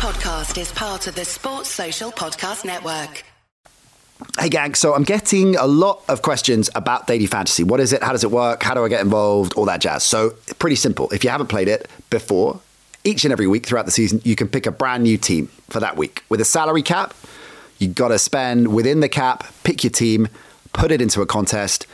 podcast is part of the Sports Social Podcast Network. Hey gang, so I'm getting a lot of questions about Daily Fantasy. What is it? How does it work? How do I get involved? All that jazz. So pretty simple. If you haven't played it before, each and every week throughout the season, you can pick a brand new team for that week. With a salary cap, you got to spend within the cap, pick your team, put it into a contest,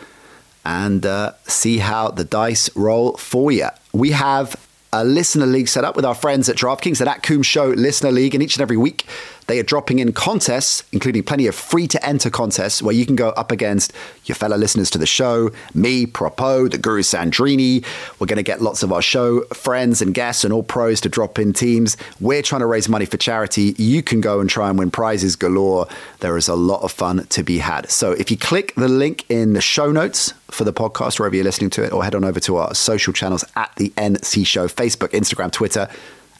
and see how the dice roll for you. We have a listener league set up with our friends at DraftKings, the Nat Coombs Show Listener League, and each and every week they are dropping in contests, including plenty of free-to-enter contests where you can go up against your fellow listeners to the show, me, Propo, the Guru Sandrini. We're going to get lots of our show friends and guests and all pros to drop in teams. We're trying to raise money for charity. You can go and try and win prizes galore. There is a lot of fun to be had. So if you click the link in the show notes for the podcast, wherever you're listening to it, or head on over to our social channels at The NC Show, Facebook, Instagram, Twitter,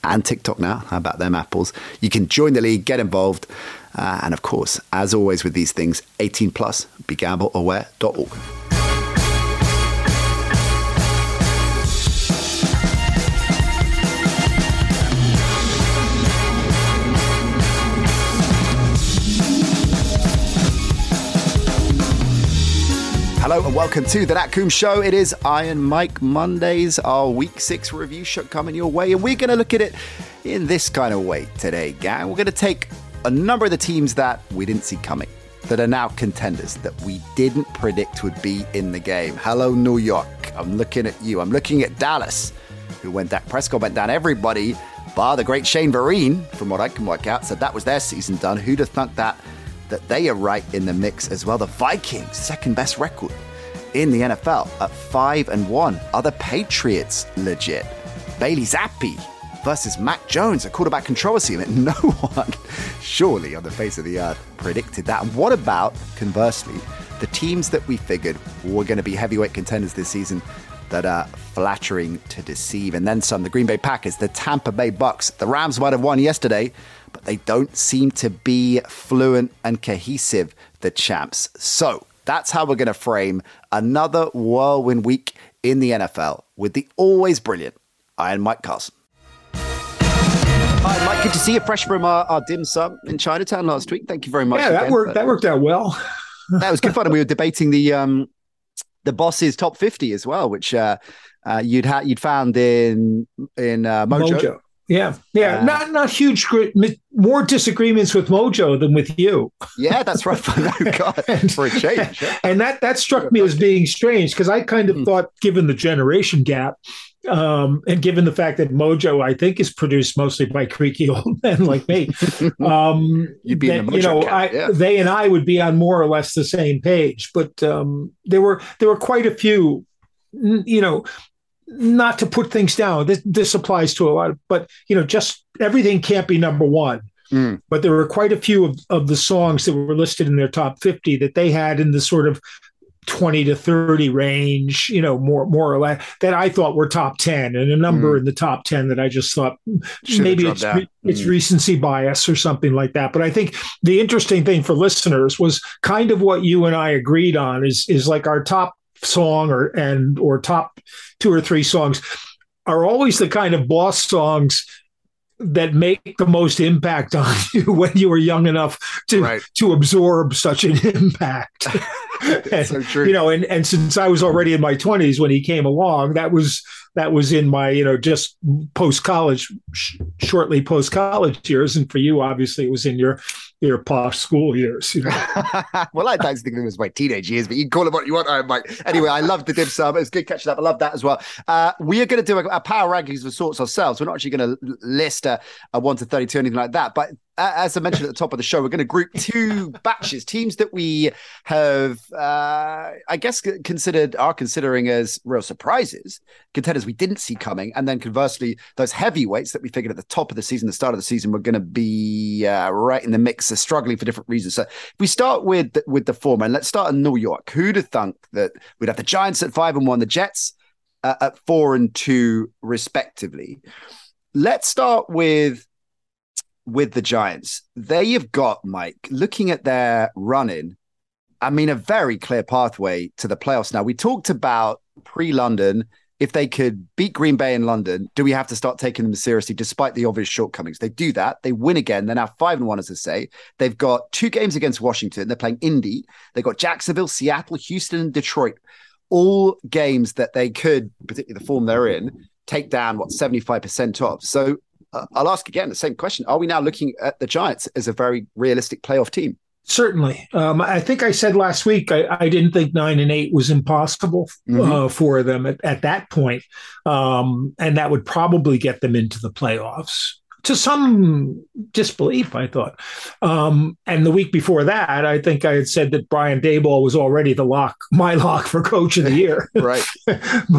and TikTok now. How about them apples? You can join the league, get involved. And of course, as always with these things, 18 plus, begambleaware.org. Hello and welcome to the Nat Coombs Show. It is Iron Mike Mondays, our Week 6 review show coming your way. And we're going to look at it in this kind of way today, gang. We're going to take a number of the teams that we didn't see coming, that are now contenders, that we didn't predict would be in the game. Hello, New York. I'm looking at you. I'm looking at Dallas, who when Dak Prescott went down, everybody, bar the great Shane Vereen, from what I can work out, said that was their season done. Who'd have thunk that they are right in the mix as well. The Vikings, second best record in the NFL at 5-1. Are the Patriots legit? Bailey Zappe versus Mac Jones, a quarterback controversy. That no one, surely on the face of the earth, predicted that. And what about, conversely, the teams that we figured were going to be heavyweight contenders this season that are flattering to deceive? And then some, the Green Bay Packers, the Tampa Bay Bucks. The Rams might have won yesterday, but they don't seem to be fluent and cohesive, the champs. So that's how we're going to frame another whirlwind week in the NFL with the always brilliant Iron Mike Carlson. Hi, Mike. Good to see you, fresh from our dim sum in Chinatown last week. Thank you very much. Yeah, that worked out well. That was good fun. And we were debating the boss's top 50 as well, which you'd found in Mojo. Yeah, not huge, more disagreements with Mojo than with you. Yeah, that's right. Oh, God, for a change. Yeah. And that struck me as being strange because I kind of thought, given the generation gap, and given the fact that Mojo, I think, is produced mostly by creaky old men like me, you'd be in the Mojo camp, they and I would be on more or less the same page. But there were quite a few, Not to put things down, this applies to a lot of, but just everything can't be number one. But there were quite a few of the songs that were listed in their top 50 that they had in the sort of 20 to 30 range, more or less, that I thought were top 10, and a number in the top 10 that I just thought maybe it's recency bias or something like that. But I think the interesting thing for listeners was kind of what you and I agreed on is like our top song or top two or three songs are always the kind of boss songs that make the most impact on you when you were young enough to absorb such an impact. And, so true. And since I was already in my 20s when he came along, that was in my, just post-college, shortly post-college years. And for you, obviously, it was in your posh school years. Well, I'd like to think it was my teenage years, but you can call it what you want, Iron Mike. Anyway, I loved the dim sum. It was good catching up. I love that as well. We are going to do a power rankings of sorts ourselves. We're not actually going to list a 1 to 32 or anything like that. But as I mentioned at the top of the show, we're going to group two batches, teams that we have, I guess, are considering as real surprises, contenders we didn't see coming. And then conversely, those heavyweights that we figured at the top of the season, the start of the season, were going to be right in the mix, are struggling for different reasons. So if we start with the former, and let's start in New York. Who'd have thunk that we'd have the Giants at 5-1, the Jets at 4-2, respectively. Let's start with the Giants. They have got, Mike, looking at their run-in, a very clear pathway to the playoffs. Now, we talked about pre-London if they could beat Green Bay in London, do we have to start taking them seriously despite the obvious shortcomings? They do that. They win again. They're now 5-1, as I say. They've got 2 games against Washington. They're playing Indy. They've got Jacksonville, Seattle, Houston, and Detroit. All games that they could, particularly the form they're in, take down, 75% of. So I'll ask again the same question. Are we now looking at the Giants as a very realistic playoff team? Certainly. I think I said last week, I didn't think 9-8 was impossible for them at that point. And that would probably get them into the playoffs to some disbelief, I thought. And the week before that, I think I had said that Brian Daboll was already the my lock for coach of the year, right?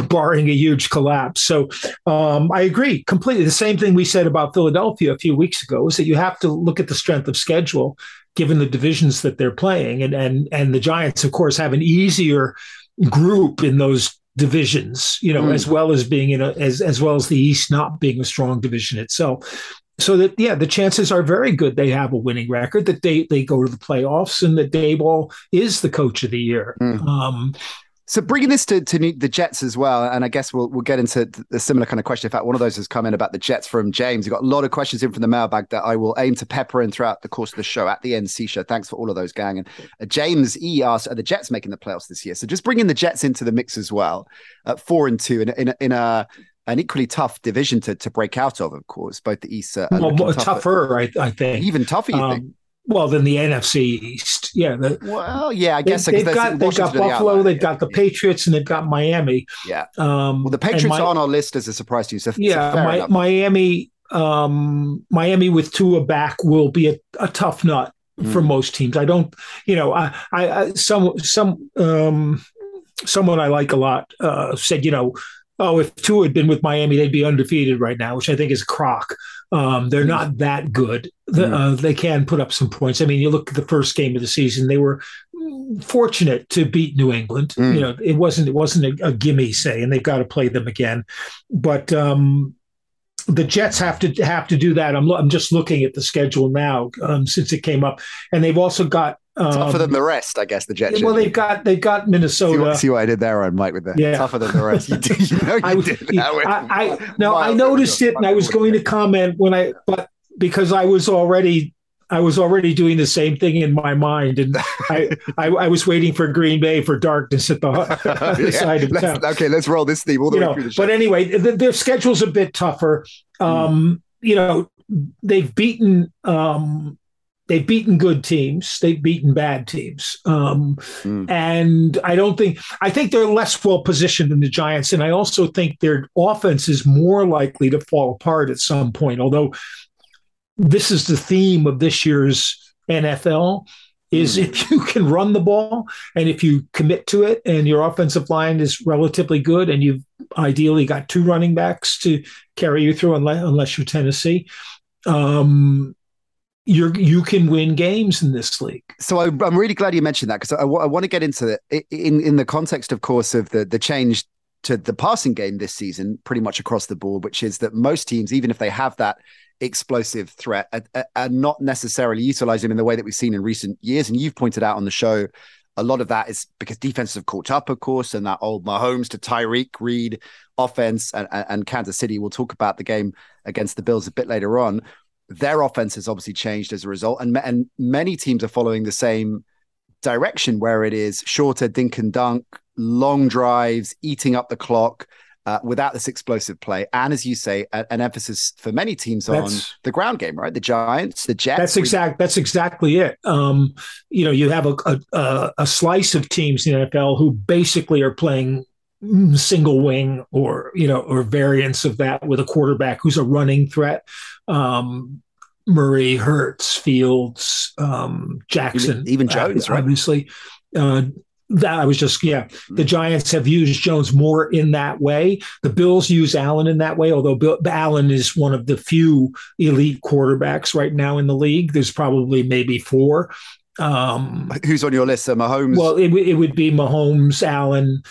Barring a huge collapse. So I agree completely. The same thing we said about Philadelphia a few weeks ago is that you have to look at the strength of schedule given the divisions that they're playing. And the Giants, of course, have an easier group in those divisions, as well as being as well as the East not being a strong division itself. So that, yeah, the chances are very good they have a winning record, that they go to the playoffs, and that Daboll is the coach of the year. So bringing this to the Jets as well, and I guess we'll get into a similar kind of question. In fact, one of those has come in about the Jets from James. We've got a lot of questions in from the mailbag that I will aim to pepper in throughout the course of the show at the NC Show. Thanks for all of those, gang. And James E asked, are the Jets making the playoffs this year? So just bringing the Jets into the mix as well, at 4-2 in an equally tough division to break out of course. Both the East are tougher, I think. Even tougher, you think? Well, than the NFC East, yeah. I guess they've got Buffalo, they've got the Patriots, and they've got Miami. Yeah. Well, the Patriots are on our list as a surprise to you. So Miami. Miami with Tua back will be a tough nut for most teams. I don't, someone I like a lot said, if Tua had been with Miami, they'd be undefeated right now, which I think is a crock. They're not that good. They can put up some points. I mean, you look at the first game of the season; they were fortunate to beat New England. It wasn't a gimme, say, and they've got to play them again. But the Jets have to do that. I'm just looking at the schedule now since it came up, and they've also got. Tougher than the rest, I guess, the Jets. Well, they've got Minnesota. See what I did there, Aaron Mike, with that? Yeah. Tougher than the rest. I noticed it, and I was going to comment because I was already doing the same thing in my mind, and I was waiting for Green Bay for darkness at the side of town. Okay, let's roll this theme all the way through the show. But anyway, their schedule's a bit tougher. They've beaten. They've beaten good teams. They've beaten bad teams. And I think they're less well positioned than the Giants. And I also think their offense is more likely to fall apart at some point. Although this is the theme of this year's NFL is if you can run the ball and if you commit to it and your offensive line is relatively good and you've ideally got 2 running backs to carry you through, unless you're Tennessee, you can win games in this league. So I'm really glad you mentioned that, because I want to get into it in the context, of course, of the change to the passing game this season, pretty much across the board, which is that most teams, even if they have that explosive threat, are not necessarily utilizing them in the way that we've seen in recent years. And you've pointed out on the show, a lot of that is because defenses have caught up, of course, and that old Mahomes to Tyreek Reed offense and Kansas City. We'll talk about the game against the Bills a bit later on. Their offense has obviously changed as a result, and many teams are following the same direction, where it is shorter dink and dunk, long drives, eating up the clock without this explosive play. And as you say, an emphasis for many teams on the ground game, right? The Giants, the Jets. That's exactly it. You have a slice of teams in the NFL who basically are playing single wing or variants of that with a quarterback who's a running threat. Murray, Hurts, Fields, Jackson, even Jones, obviously. The Giants have used Jones more in that way. The Bills use Allen in that way, although Allen is one of the few elite quarterbacks right now in the league. There's probably maybe 4. Who's on your list? Mahomes? Well, it would be Mahomes, Allen,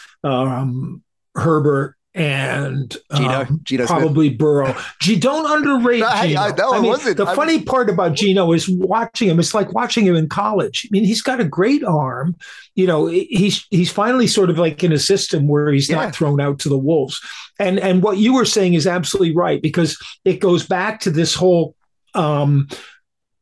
Herbert, and Gino probably Smith. Burrow. Don't underrate Gino. The funny part about Gino is watching him. It's like watching him in college. I mean, he's got a great arm. You know, he's finally sort of like in a system where he's not thrown out to the wolves. And what you were saying is absolutely right, because it goes back to this whole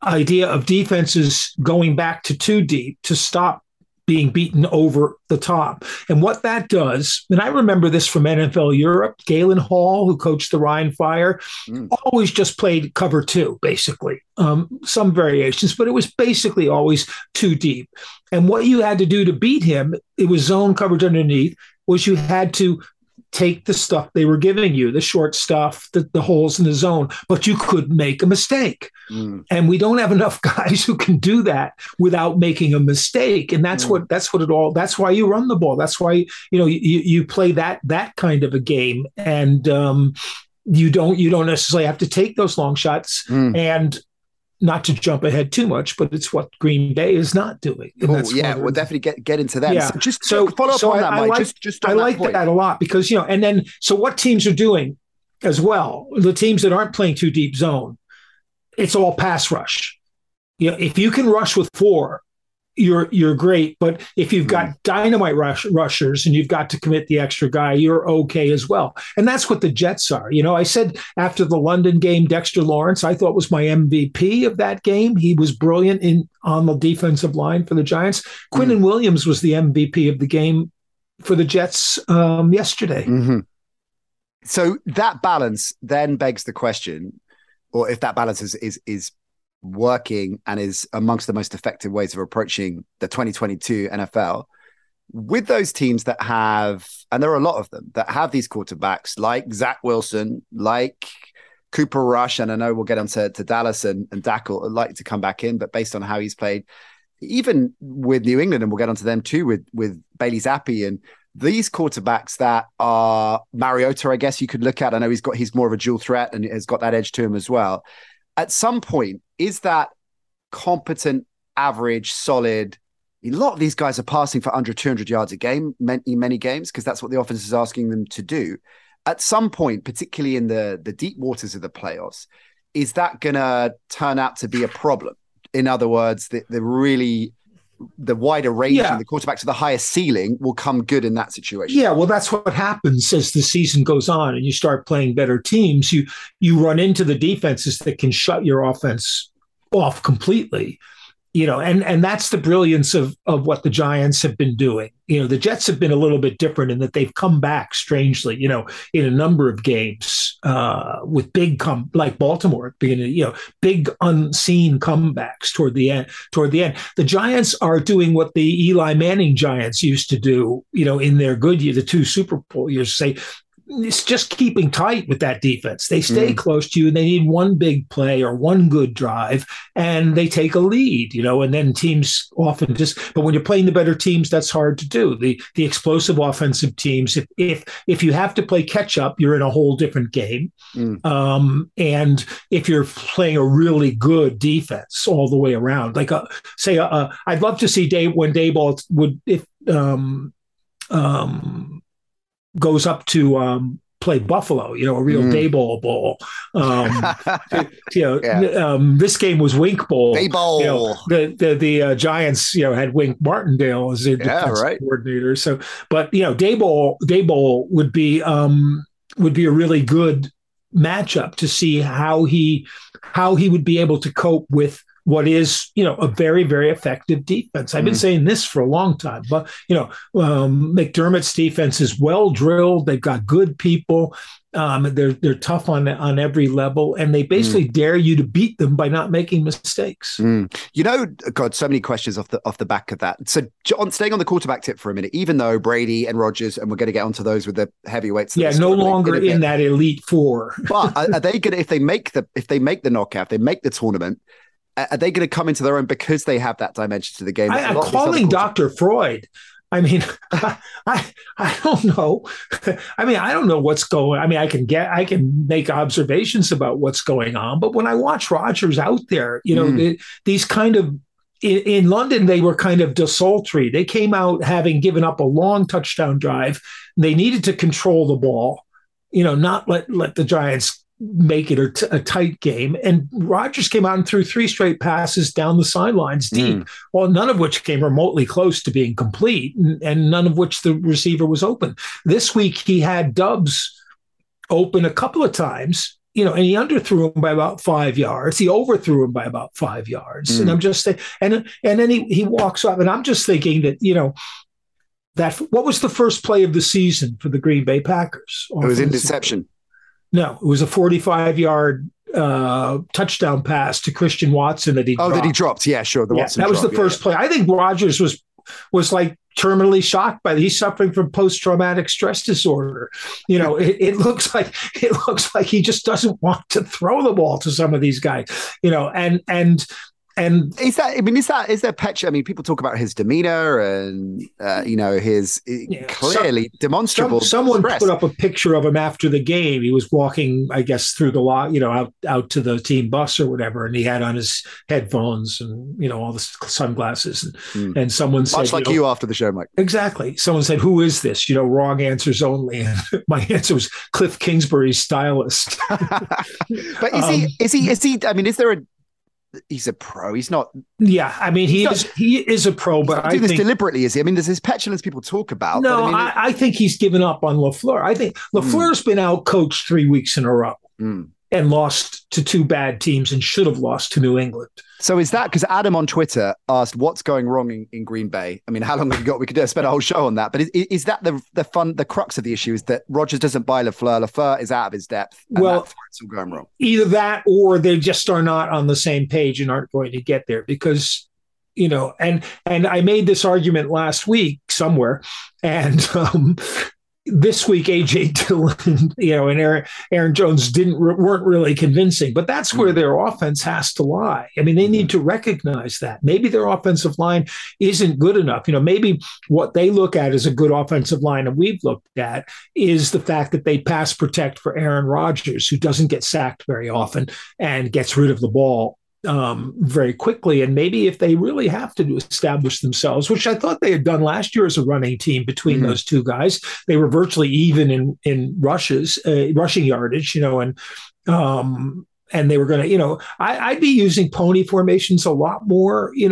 idea of defenses going back to too deep to stop being beaten over the top. And what that does, and I remember this from NFL Europe, Galen Hall, who coached the Rhine Fire, always just played cover two, basically, some variations, but it was basically always too deep. And what you had to do to beat him, it was zone coverage underneath, was you had to take the stuff they were giving you, the short stuff, the holes in the zone, but you could make a mistake. And we don't have enough guys who can do that without making a mistake. And that's why you run the ball. That's why, you play that kind of a game. And you don't necessarily have to take those long shots, and not to jump ahead too much, but it's what Green Bay is not doing. And we'll definitely get into that. Yeah. So follow up on that, Mike. I like that a lot, because, and then, so what teams are doing as well, the teams that aren't playing too deep zone, it's all pass rush. If you can rush with four, you're great. But if you've got dynamite rushers and you've got to commit the extra guy, you're okay as well. And that's what the Jets are. I said after the London game, Dexter Lawrence, I thought was my MVP of that game. He was brilliant on the defensive line for the Giants. Quinnen Williams was the MVP of the game for the Jets yesterday. Mm-hmm. So that balance then begs the question, or if that balance is working and is amongst the most effective ways of approaching the 2022 NFL, with those teams that have, and there are a lot of them that have these quarterbacks like Zach Wilson, like Cooper Rush, and I know we'll get on to Dallas and Dak will like to come back in, but based on how he's played, even with New England, and we'll get on to them too with Bailey Zappe and these quarterbacks that are Mariota, I guess you could look at. I know he's more of a dual threat and has got that edge to him as well. At some point, is that competent, average, solid? A lot of these guys are passing for under 200 yards a game in many games because that's what the offense is asking them to do. At some point, particularly in the deep waters of the playoffs, is that going to turn out to be a problem? In other words, the wider range and the quarterbacks to the highest ceiling will come good in that situation. Yeah, well, that's what happens as the season goes on and you start playing better teams. You run into the defenses that can shut your offense off completely, and that's the brilliance of what the Giants have been doing. The Jets have been a little bit different in that they've come back strangely, in a number of games with big like Baltimore at the beginning, big unseen comebacks toward the end. The Giants are doing what the Eli Manning Giants used to do, in their good year, the two Super Bowl years, say, it's just keeping tight with that defense. They stay close to you and they need one big play or one good drive and they take a lead, and then teams often but when you're playing the better teams, that's hard to do. The explosive offensive teams, if you have to play catch up, you're in a whole different game. And if you're playing a really good defense all the way around, like I'd love to see Daboll would, goes up to play Buffalo, a real Daboll Bowl. This game was Wink Bowl. Daboll. The Giants, had Wink Martindale as their defense coordinator. So, but Daboll would be a really good matchup to see how he would be able to cope with what is, a very, very effective defense. I've been saying this for a long time, but, McDermott's defense is well drilled. They've got good people. They're tough on every level, and they basically dare you to beat them by not making mistakes. God, so many questions off the back of that. So, John, staying on the quarterback tip for a minute, even though Brady and Rodgers, and we're going to get onto those with the heavyweights. Yeah, no longer in that elite four. But are they going to, if they make the knockout, they make the tournament, are they going to come into their own because they have that dimension to the game? I'm calling Dr. Freud. I mean, I don't know. I mean, I don't know what's going on. I mean, I can make observations about what's going on, but when I watch Rodgers out there, these kind of in London, they were kind of desultory. They came out having given up a long touchdown drive. They needed to control the ball, not let the Giants make it a tight game. And Rodgers came out and threw three straight passes down the sidelines deep, well, none of which came remotely close to being complete, and none of which the receiver was open. This week, he had Dubs open a couple of times, and he underthrew him by about 5 yards. He overthrew him by about 5 yards. And I'm just saying, and then he walks up, and I'm just thinking that, what was the first play of the season for the Green Bay Packers? It was interception. No, it was a 45-yard touchdown pass to Christian Watson that he dropped. Oh, that he dropped. Yeah, sure. That was the first play. I think Rodgers was like terminally shocked by that. He's suffering from post-traumatic stress disorder. It looks like he just doesn't want to throw the ball to some of these guys. And is that Petch? I mean, people talk about his demeanor and his clearly demonstrable. Someone stress. Put up a picture of him after the game. He was walking, I guess, through the lot, out to the team bus or whatever, and he had on his headphones and all the sunglasses. And someone said, much like you after the show, Mike. Exactly. Someone said, "Who is this?" Wrong answers only. And my answer was Cliff Kingsbury's stylist. But is he? I mean, is there a? He's a pro. He's not. Yeah, I mean, he is a pro, but I think deliberately, is he? I mean, there's this petulance people talk about. No, I think he's given up on Lafleur. I think Lafleur's been out coached 3 weeks in a row and lost to two bad teams and should have lost to New England. So is that because Adam on Twitter asked what's going wrong in Green Bay? I mean, how long have we got? We could spend a whole show on that. But is that the crux of the issue is that Rodgers doesn't buy Lafleur. Lafleur is out of his depth. And well, it's all going wrong. Either that or they just are not on the same page and aren't going to get there because, and I made this argument last week somewhere and this week, AJ Dillon, and Aaron Jones weren't really convincing, but that's where their offense has to lie. I mean, they need to recognize that maybe their offensive line isn't good enough. Maybe what they look at is a good offensive line, and we've looked at is the fact that they pass protect for Aaron Rodgers, who doesn't get sacked very often and gets rid of the ball very quickly. And maybe if they really have to establish themselves, which I thought they had done last year as a running team between those two guys, they were virtually even in rushes, rushing yardage, and they were going to, I'd be using pony formations a lot more. Look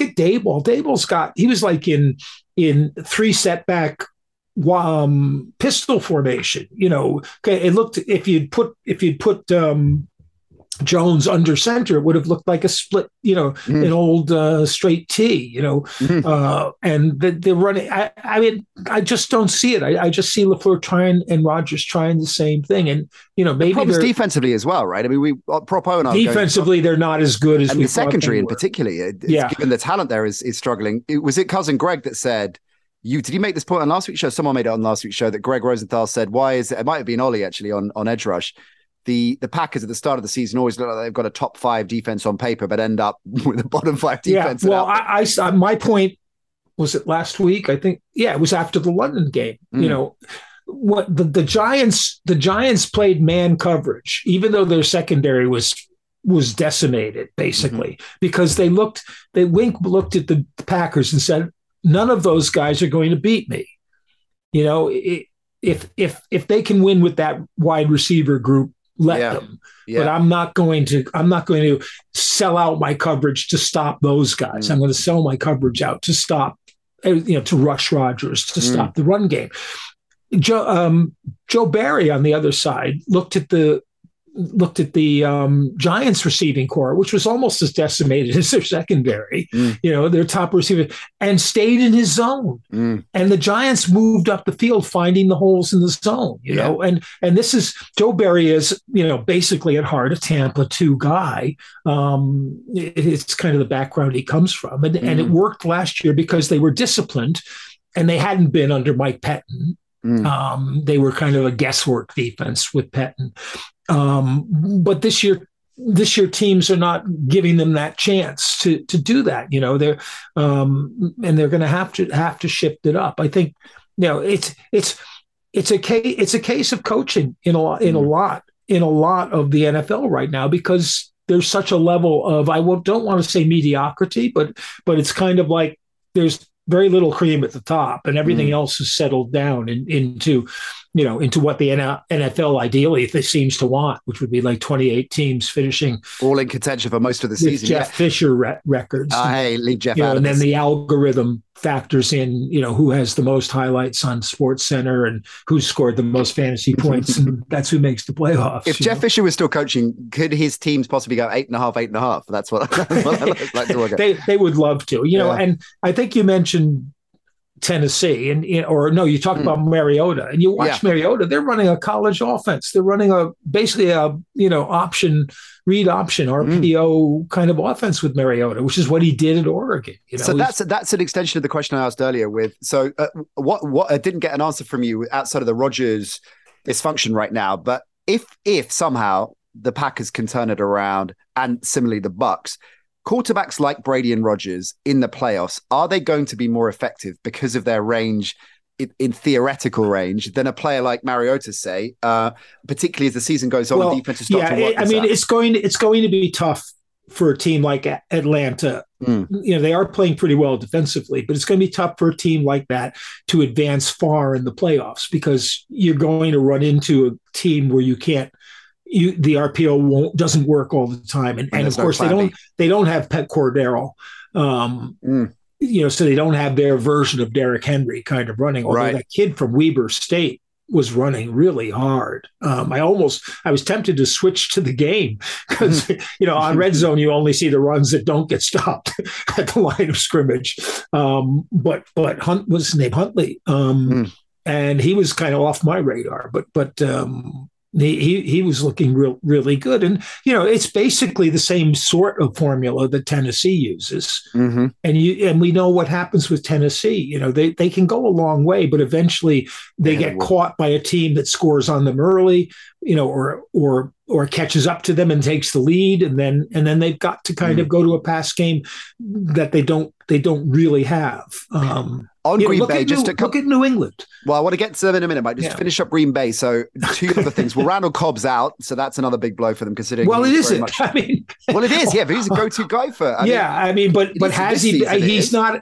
at Daboll. Daboll's he was like in three setback pistol formation, okay. It looked, if you'd put Jones under center, it would have looked like a split, an old straight T, and they're running. I mean, I just don't see it. I just see LaFleur trying and Rodgers trying the same thing. And, maybe it's defensively as well, right? I mean, they're not as good as the secondary in particular. Given the talent there is struggling. Was it Cousin Greg that said, did you make this point on last week's show? Someone made it on last week's show that Greg Rosenthal said, why is it? It might have been Ollie actually on Edge Rush. The Packers at the start of the season always look like they've got a top five defense on paper, but end up with a bottom five defense. Yeah, well, my point was it last week? I think, it was after the London game. What the Giants? The Giants played man coverage, even though their secondary was decimated basically because Wink looked at the Packers and said, "None of those guys are going to beat me." If they can win with that wide receiver group. Let them, but I'm not going to sell out my coverage to stop those guys. I'm going to sell my coverage out to stop, to rush Rodgers, to stop the run game. Joe Barry on the other side looked at the Giants receiving corps, which was almost as decimated as their secondary, their top receiver, and stayed in his zone. And the Giants moved up the field, finding the holes in the zone, know, and this is Joe Barry is, basically at heart a Tampa 2 guy. It's kind of the background he comes from. And it worked last year because they were disciplined and they hadn't been under Mike Pettine. They were kind of a guesswork defense with Pettine. But this year teams are not giving them that chance to do that. They're and they're going to have to shift it up. I think it's a case of coaching in a lot of the NFL right now because there's such a level of, don't want to say mediocrity, but it's kind of like there's very little cream at the top and everything else is settled down into what the NFL ideally seems to want, which would be like 28 teams finishing all in contention for most of the season. Jeff Fisher records. Leave Jeff out. And then the algorithm factors in, who has the most highlights on Sports Center and who scored the most fantasy points. And that's who makes the playoffs. If Jeff Fisher was still coaching, could his teams possibly go 8.5, 8.5? That's what I'd like to look at. They would love to, and I think you mentioned Tennessee you talk about Mariota, and you watch Mariota. They're running a college offense. They're running basically a option read option RPO kind of offense with Mariota, which is what he did at Oregon. So that's an extension of the question I asked earlier. What I didn't get an answer from you outside of the Rodgers dysfunction right now, but if somehow the Packers can turn it around and similarly the Bucs. Quarterbacks like Brady and Rodgers in the playoffs, are they going to be more effective because of their range, in theoretical range, than a player like Mariota, say, particularly as the season goes on and defenses start to work? It's going to be tough for a team like Atlanta. They are playing pretty well defensively, but it's going to be tough for a team like that to advance far in the playoffs because you're going to run into a team where you can't. The RPO doesn't work all the time, and of course they don't have Pet Cordero, so they don't have their version of Derrick Henry kind of running. Although that kid from Weber State was running really hard. I was tempted to switch to the game because on Red Zone you only see the runs that don't get stopped at the line of scrimmage. But Hunt was named Huntley, and he was kind of off my radar, but. He was looking really good. And, it's basically the same sort of formula that Tennessee uses. And we know what happens with Tennessee. They can go a long way, but eventually they get caught by a team that scores on them early, or catches up to them and takes the lead. And then they've got to kind of go to a pass game that they don't really have. On Green Bay, look at New England. Well, I want to get to them in a minute, Mike. Just finish up Green Bay. So two other things. Well, Randall Cobb's out, so that's another big blow for them considering. Well, it isn't. It is. Yeah, but he's a go-to guy for. But has he?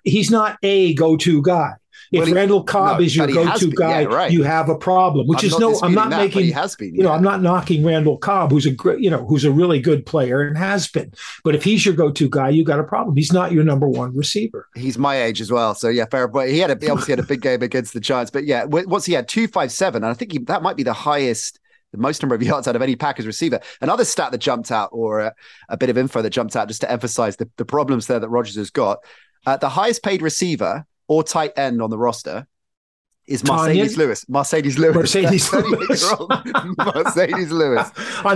He's not a go-to guy. If Randall Cobb is your go-to guy, you have a problem. I'm not knocking Randall Cobb, who's a great, who's a really good player and has been. But if he's your go-to guy, you got a problem. He's not your number one receiver. He's my age as well, so yeah, fair. But he obviously had a big game against the Giants. But yeah, once he had 257, and I think that might be the highest. The most number of yards out of any Packers receiver. Another stat that jumped out, or a bit of info that jumped out, just to emphasize the problems there that Rodgers has got. The highest-paid receiver or tight end on the roster is Mercedes Lewis. On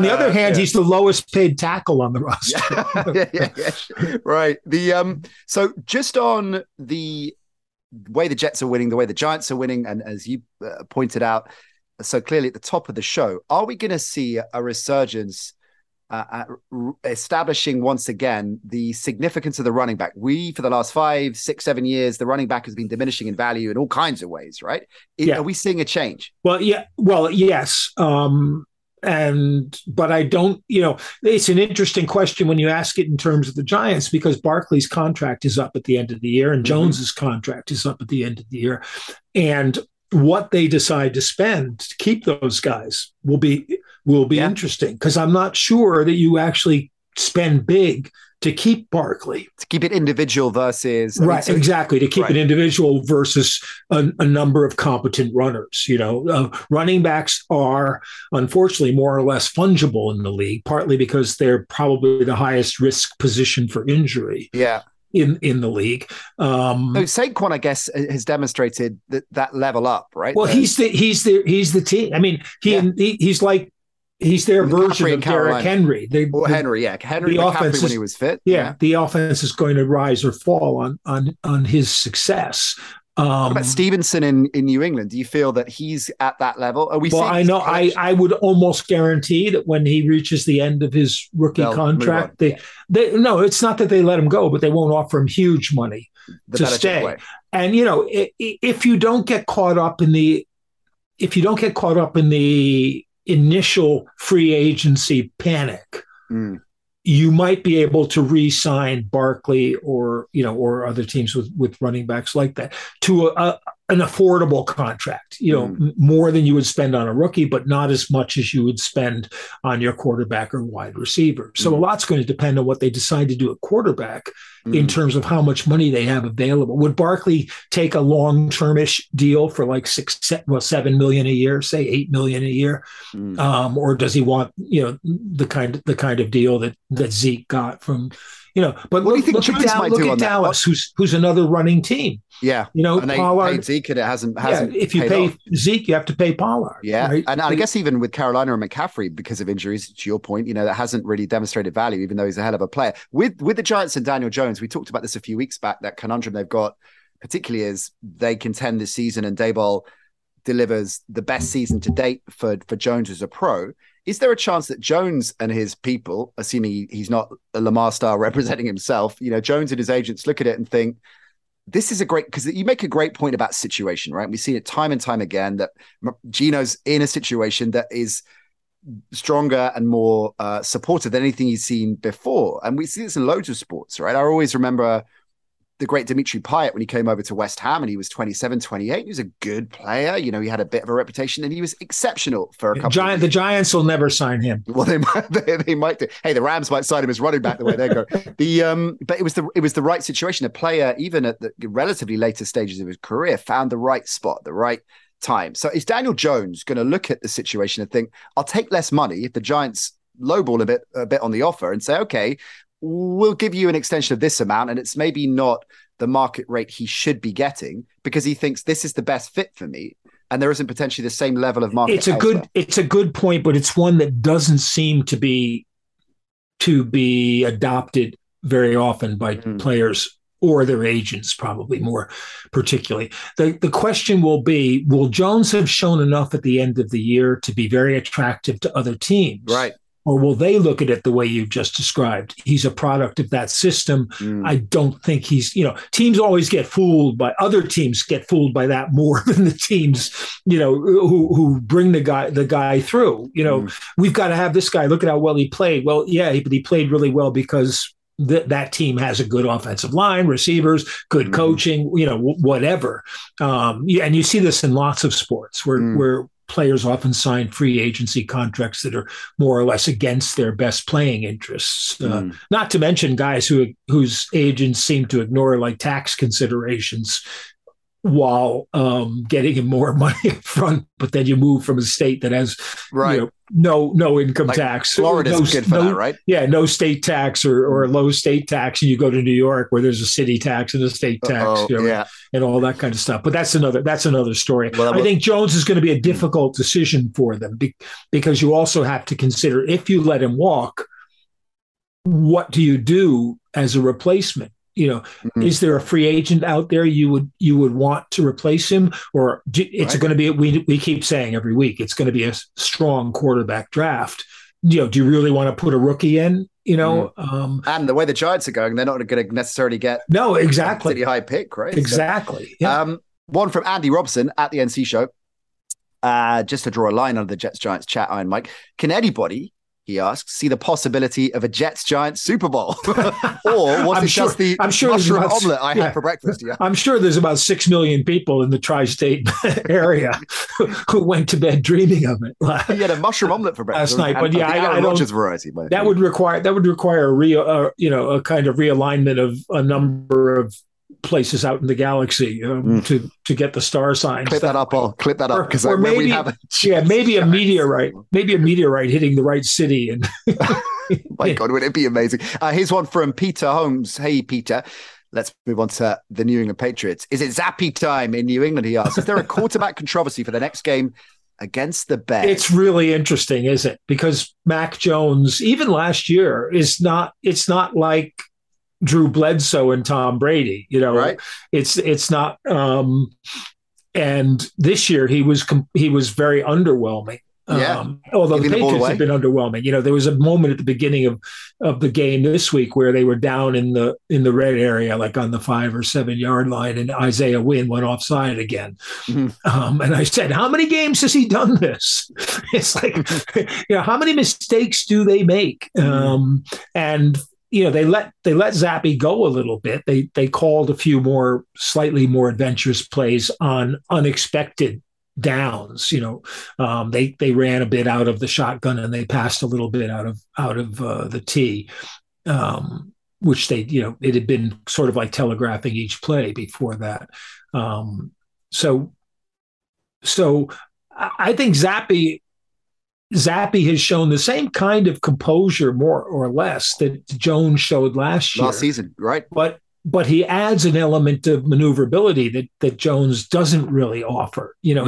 the other hand, he's the lowest paid tackle on the roster. Right. So just on the way the Jets are winning, the way the Giants are winning, and as you pointed out, so clearly at the top of the show, are we going to see a resurgence establishing once again the significance of the running back? For the last 5, 6, 7 years, the running back has been diminishing in value in all kinds of ways, right? Are we seeing a change? Yes. But I don't, it's an interesting question when you ask it in terms of the Giants, because Barkley's contract is up at the end of the year and Jones's contract is up at the end of the year. And what they decide to spend to keep those guys will be interesting, because I'm not sure that you actually spend big to keep Barkley. To keep it individual versus... exactly. To keep it individual versus a number of competent runners. Running backs are, unfortunately, more or less fungible in the league, partly because they're probably the highest risk position for injury. Yeah. In the league, Saquon, I guess, has demonstrated that level up, right? Well, he's the team. I mean, he's their version of Derrick Henry. Henry, the offense when he was fit. The offense is going to rise or fall on his success. What about Stevenson in New England? Do you feel that he's at that level? Are we? Well, I know. I would almost guarantee that when he reaches the end of his rookie contract, it's not that they let him go, but they won't offer him huge money to stay. And if you don't get caught up in the initial free agency panic, you might be able to re-sign Barkley or other teams with running backs like that to an affordable contract, more than you would spend on a rookie, but not as much as you would spend on your quarterback or wide receiver. So a lot's going to depend on what they decide to do at quarterback in terms of how much money they have available. Would Barkley take a long-term-ish deal for like $7 million a year, say $8 million a year? Or does he want, the kind of deal that Zeke got from, but what do you think look at Dallas, who's another running team. Yeah. And Pollard paid Zeke, and it hasn't. Yeah, if you pay Zeke, you have to pay Pollard. Yeah. Right? And I guess even with Carolina and McCaffrey, because of injuries, to your point, that hasn't really demonstrated value, even though he's a hell of a player. With the Giants and Daniel Jones, we talked about this a few weeks back, that conundrum they've got, particularly as they contend this season and Daboll delivers the best season to date for Jones as a pro. Is there a chance that Jones and his people, assuming he's not a Lamar star representing himself, Jones and his agents look at it and think, this is because you make a great point about situation, right? We see it time and time again that Gino's in a situation that is stronger and more supportive than anything he's seen before. And we see this in loads of sports, right? I always remember the great Dimitri Payet when he came over to West Ham and he was 27, 28. He was a good player. He had a bit of a reputation and he was exceptional for a couple of years. The Giants will never sign him. Well, they might do. Hey, the Rams might sign him as running back the way they go. But it was the right situation. A player, even at the relatively later stages of his career, found the right spot, the right time. So is Daniel Jones going to look at the situation and think, I'll take less money if the Giants lowball a bit on the offer and say, okay, we'll give you an extension of this amount, and it's maybe not the market rate he should be getting because he thinks this is the best fit for me, and there isn't potentially the same level of market. It's a good point, but it's one that doesn't seem to be adopted very often by players or their agents, probably more particularly. The question will be: will Jones have shown enough at the end of the year to be very attractive to other teams? Right. Or will they look at it the way you've just described? He's a product of that system. I don't think he's, teams always get fooled by, other teams get fooled by that more than the teams, who bring the guy through. We've got to have this guy. Look at how well he played. Well, yeah, but he played really well because that team has a good offensive line, receivers, good coaching, whatever. And you see this in lots of sports where players often sign free agency contracts that are more or less against their best playing interests. Not to mention guys whose agents seem to ignore like tax considerations while getting him more money up front. But then you move from a state that has no income tax. Florida's good for that, right? Yeah, no state tax or low state tax. And you go to New York where there's a city tax and a state tax. And all that kind of stuff. But that's another story. Well, I think Jones is going to be a difficult decision for them because you also have to consider, if you let him walk, what do you do as a replacement? Is there a free agent out there you would want to replace him? Or it's going to be, we keep saying every week, it's going to be a strong quarterback draft. Do you really want to put a rookie in? And the way the Giants are going, they're not going to necessarily get a pretty high pick, right? Exactly. So, yeah. One from Andy Robson at the NC show. Just to draw a line under the Jets Giants chat, Iron Mike, can anybody, he asks, see the possibility of a Jets Giants Super Bowl? Or was it just the mushroom omelet I had for breakfast? Yeah. I'm sure there's about 6 million people in the tri-state area who went to bed dreaming of it. He had a mushroom omelet for breakfast last night, but Aaron Rodgers variety. That would require a kind of realignment of a number of places out in the galaxy to get the star signs. Clip that up because we have maybe a meteorite hitting the right city and my God, would it be amazing. Here's one from Peter Holmes. Hey Peter, let's move on to the New England Patriots. Is it Zappe time in New England, he asks. Is there a quarterback controversy for the next game against the Bears? It's really interesting, is it? Because Mac Jones, even last year, it's not like Drew Bledsoe and Tom Brady, right? It's not. And this year he was very underwhelming. Although the Patriots have been underwhelming. You know, there was a moment at the beginning of the game this week where they were down in the red area, like on the 5 or 7 yard line, and Isaiah Wynn went offside again. And I said, how many games has he done this? It's like, you know, how many mistakes do they make? And you know, they let Zappe go a little bit. They called a few more, slightly more adventurous plays on unexpected downs. You know, they ran a bit out of the shotgun and they passed a little bit out of the tee, which they, you know, it had been sort of like telegraphing each play before that. So I think Zappe has shown the same kind of composure, more or less, that Jones showed last season, right? But he adds an element of maneuverability that Jones doesn't really offer. You know,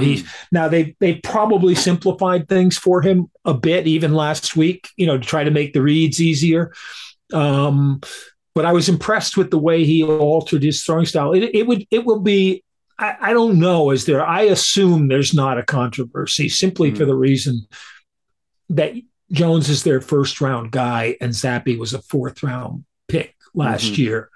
they probably simplified things for him a bit, even last week, you know, to try to make the reads easier. But I was impressed with the way he altered his throwing style. It will be. I don't know. I assume there's not a controversy, simply for the reason that Jones is their first round guy and Zappe was a 4th round pick last year.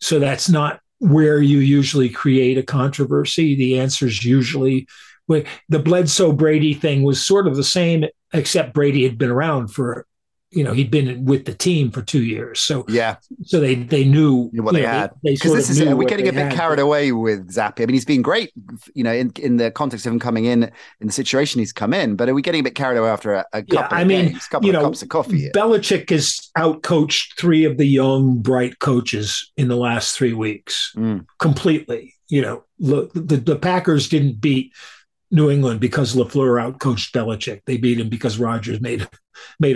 So that's not where you usually create a controversy. The answer is usually the Bledsoe Brady thing was sort of the same, except Brady had been around for, you know, he'd been with the team for 2 years. So they knew what they had. Because this is it. We're getting a bit carried away with Zappe. I mean, he's been great, you know, in the context of him coming in the situation he's come in. But are we getting a bit carried away after a couple of games, couple of cups of coffee here? Belichick has outcoached 3 of the young, bright coaches in the last 3 weeks completely. You know, look, the Packers didn't beat New England because Lafleur outcoached Belichick. They beat him because Rodgers made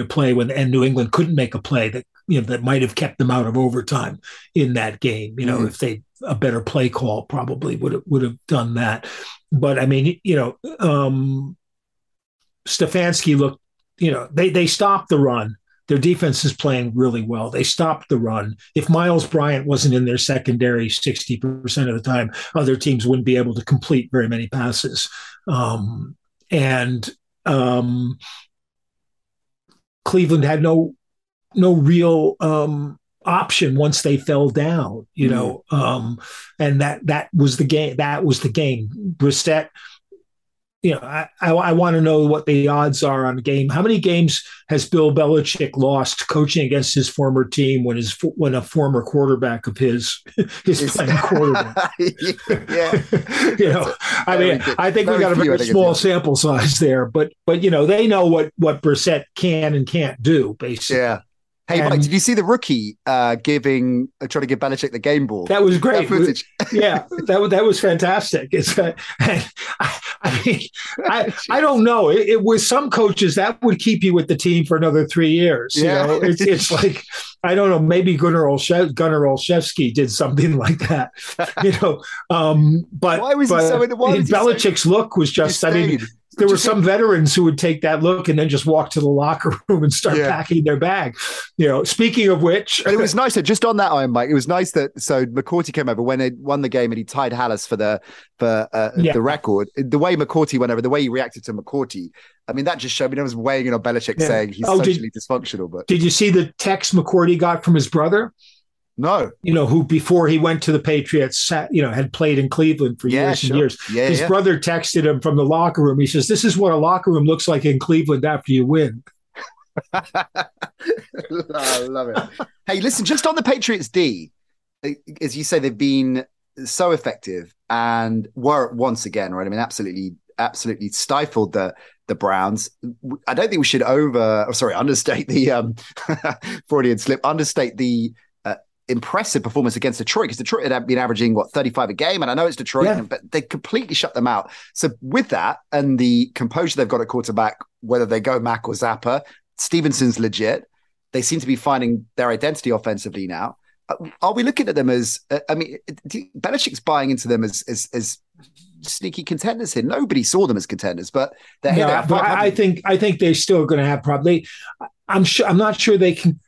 a play and New England couldn't make a play that, you know, that might have kept them out of overtime in that game. You know, if a better play call probably would have done that. But I mean, you know, Stefanski looked. You know, they stopped the run. Their defense is playing really well. They stopped the run. If Miles Bryant wasn't in their secondary 60% of the time, other teams wouldn't be able to complete very many passes. And Cleveland had no real option once they fell down, you know, and that was the game. Brissett, you know, I want to know what the odds are on the game. How many games has Bill Belichick lost coaching against his former team when a former quarterback of his is playing quarterback? You know, I mean, I think we got a very small sample size there, but you know, they know what Brissett can and can't do, basically. Yeah. Hey, Mike, did you see the rookie trying to give Belichick the game ball? That was great. That was fantastic. It's I don't know. It was some coaches that would keep you with the team for another 3 years. You know, it's like, I don't know, maybe Gunnar Olszewski did something like that. You know, but why was he so in Belichick's look was just, I mean, there were some veterans who would take that look and then just walk to the locker room and start packing their bag. You know, speaking of which, and it was nice that just on that Iron Mike, it was nice that McCourty came over when they won the game and he tied Hallis for the record. The way McCourty went over, the way he reacted to McCourty, I mean, that just showed me. I was weighing in on Belichick saying he's socially dysfunctional. But did you see the text McCourty got from his brother? No. You know, who before he went to the Patriots, you know, had played in Cleveland for years and years. Yeah, his brother texted him from the locker room. He says, "This is what a locker room looks like in Cleveland after you win." I love it. Hey, listen, just on the Patriots D, as you say, they've been so effective and were once again, right? I mean, absolutely stifled the Browns. I don't think we should understate the Freudian slip, understate the impressive performance against Detroit, because Detroit had been averaging 35 a game, and I know it's Detroit, but they completely shut them out. So with that and the composure they've got at quarterback, whether they go Mac or Zappe, Stevenson's legit. They seem to be finding their identity offensively now. Are we looking at them as? I mean, Belichick's buying into them as sneaky contenders here. Nobody saw them as contenders, but they're here. No, but I think they're still going to have probably. I'm not sure they can.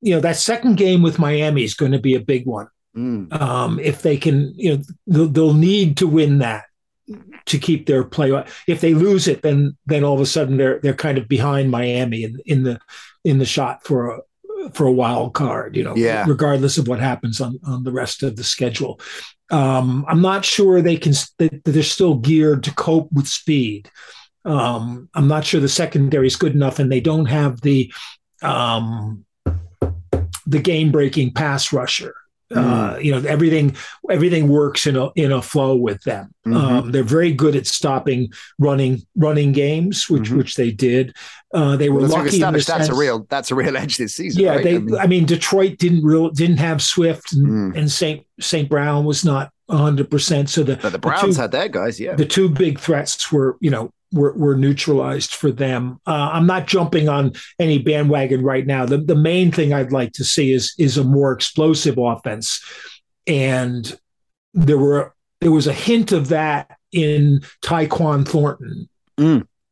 You know, that second game with Miami is going to be a big one. If they can, you know, they'll need to win that to keep their play. If they lose it, then all of a sudden they're kind of behind Miami in the shot for a wild card, regardless of what happens on the rest of the schedule. I'm not sure they're still geared to cope with speed. I'm not sure the secondary is good enough, and they don't have the game-breaking pass rusher. Everything works in a flow with them. Mm-hmm. They're very good at stopping running games, which they did. They were lucky. That's a real edge this season. Yeah, right? I mean, Detroit didn't have Swift, and St. Brown was not 100%. So the Browns had their guys. Yeah, the two big threats were neutralized for them. I'm not jumping on any bandwagon right now. The main thing I'd like to see is a more explosive offense. And there was a hint of that in Tyquan Thornton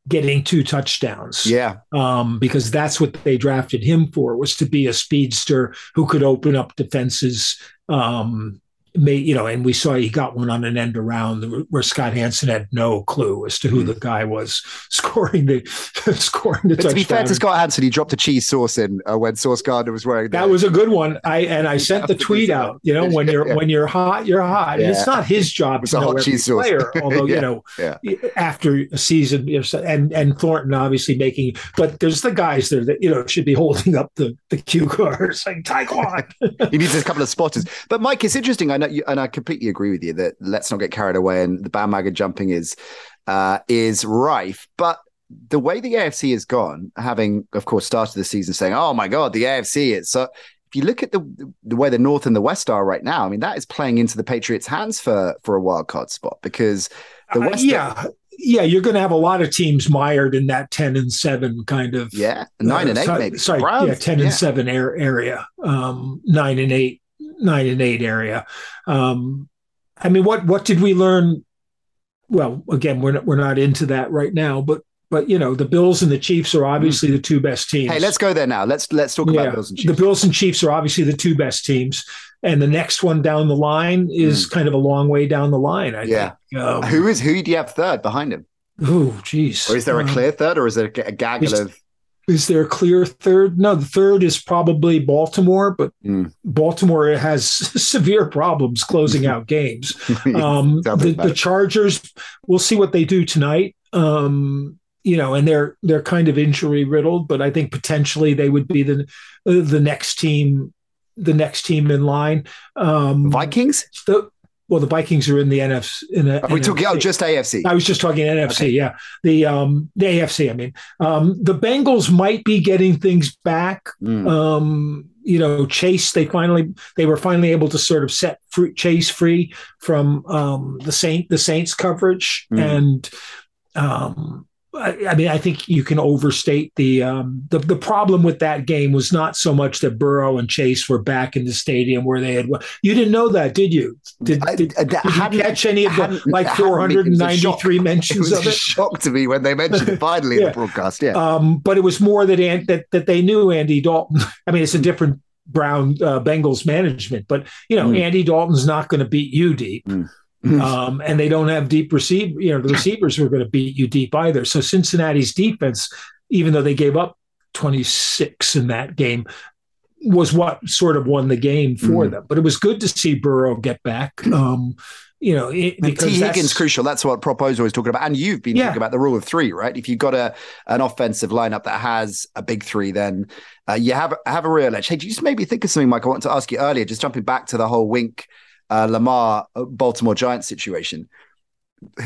getting 2 touchdowns. Yeah. Because that's what they drafted him for, was to be a speedster who could open up defenses. And we saw he got one on an end around where Scott Hansen had no clue as to who the guy was scoring the touchdown. To be fair to Scott Hansen, he dropped a cheese sauce in when Sauce Gardner was wearing that. That was a good one. I sent the tweet out. When you're hot, you're hot. Yeah. And it's not his job to know every player. Although after a season, and Thornton obviously making. But there's the guys there that should be holding up the cue card saying Taekwon. He needs a couple of spotters. But Mike, it's interesting. And I completely agree with you that let's not get carried away, and the bandwagon jumping is rife. But the way the AFC has gone, having of course started the season saying, "Oh my God, the AFC!" If you look at the way the North and the West are right now, I mean that is playing into the Patriots' hands for a wild card spot, because the West. You're going to have a lot of teams mired in that 10-7 kind of 9-8 maybe. Sorry, Browns, 10-7 area, 9-8 area. I mean, what did we learn? Well, again, we're not into that right now, but the Bills and the Chiefs are obviously the two best teams. Hey, let's go there now. Let's talk about Bills and Chiefs. The Bills and Chiefs are obviously the two best teams, and the next one down the line is kind of a long way down the line, I think. Who do you have third behind him? Oh, geez. Or is there a clear third, or is there a gaggle of? Is there a clear third? No, the third is probably Baltimore, but Baltimore has severe problems closing out games. The Chargers, we'll see what they do tonight. And they're kind of injury riddled, but I think potentially they would be the next team in line. Vikings? The Vikings are in the NFC. Are we talking just AFC? I was just talking NFC. Okay. Yeah, the AFC. I mean, the Bengals might be getting things back. Chase. They were finally able to sort of set Chase free from the Saints coverage. And I mean, I think you can overstate the problem with that game was not so much that Burrow and Chase were back in the stadium where they had. You didn't know that, did you? Did you catch any of the 493 mentions of it? It was a shock to me when they mentioned it finally in the broadcast. Yeah, but it was more that they knew Andy Dalton. I mean, it's a different Brown Bengals management, but Andy Dalton's not going to beat you deep. And they don't have deep the receivers who are going to beat you deep either. So Cincinnati's defense, even though they gave up 26 in that game, was what sort of won the game for them. But it was good to see Burrow get back. Because T. Higgins crucial. That's what Propo's always talking about. And you've been talking about the rule of three, right? If you've got an offensive lineup that has a big three, then you have a real edge. Hey, do you just maybe think of something, Mike? I wanted to ask you earlier, just jumping back to the whole Wink Lamar Baltimore Giants situation.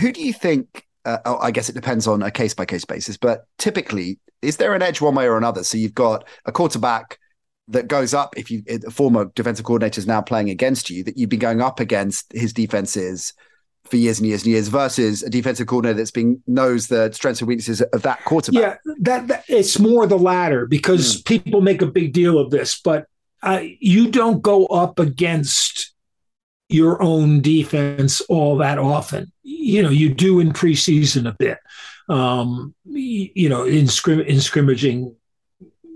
Who do you think? I guess it depends on a case by case basis, but typically, is there an edge one way or another? So you've got a quarterback that goes up. If you former defensive coordinator is now playing against you, that you've been going up against his defenses for years and years and years, versus a defensive coordinator that's knows the strengths and weaknesses of that quarterback. Yeah, that it's more the latter, because people make a big deal of this, but you don't go up against your own defense all that often. You do in preseason a bit, in scrimmaging,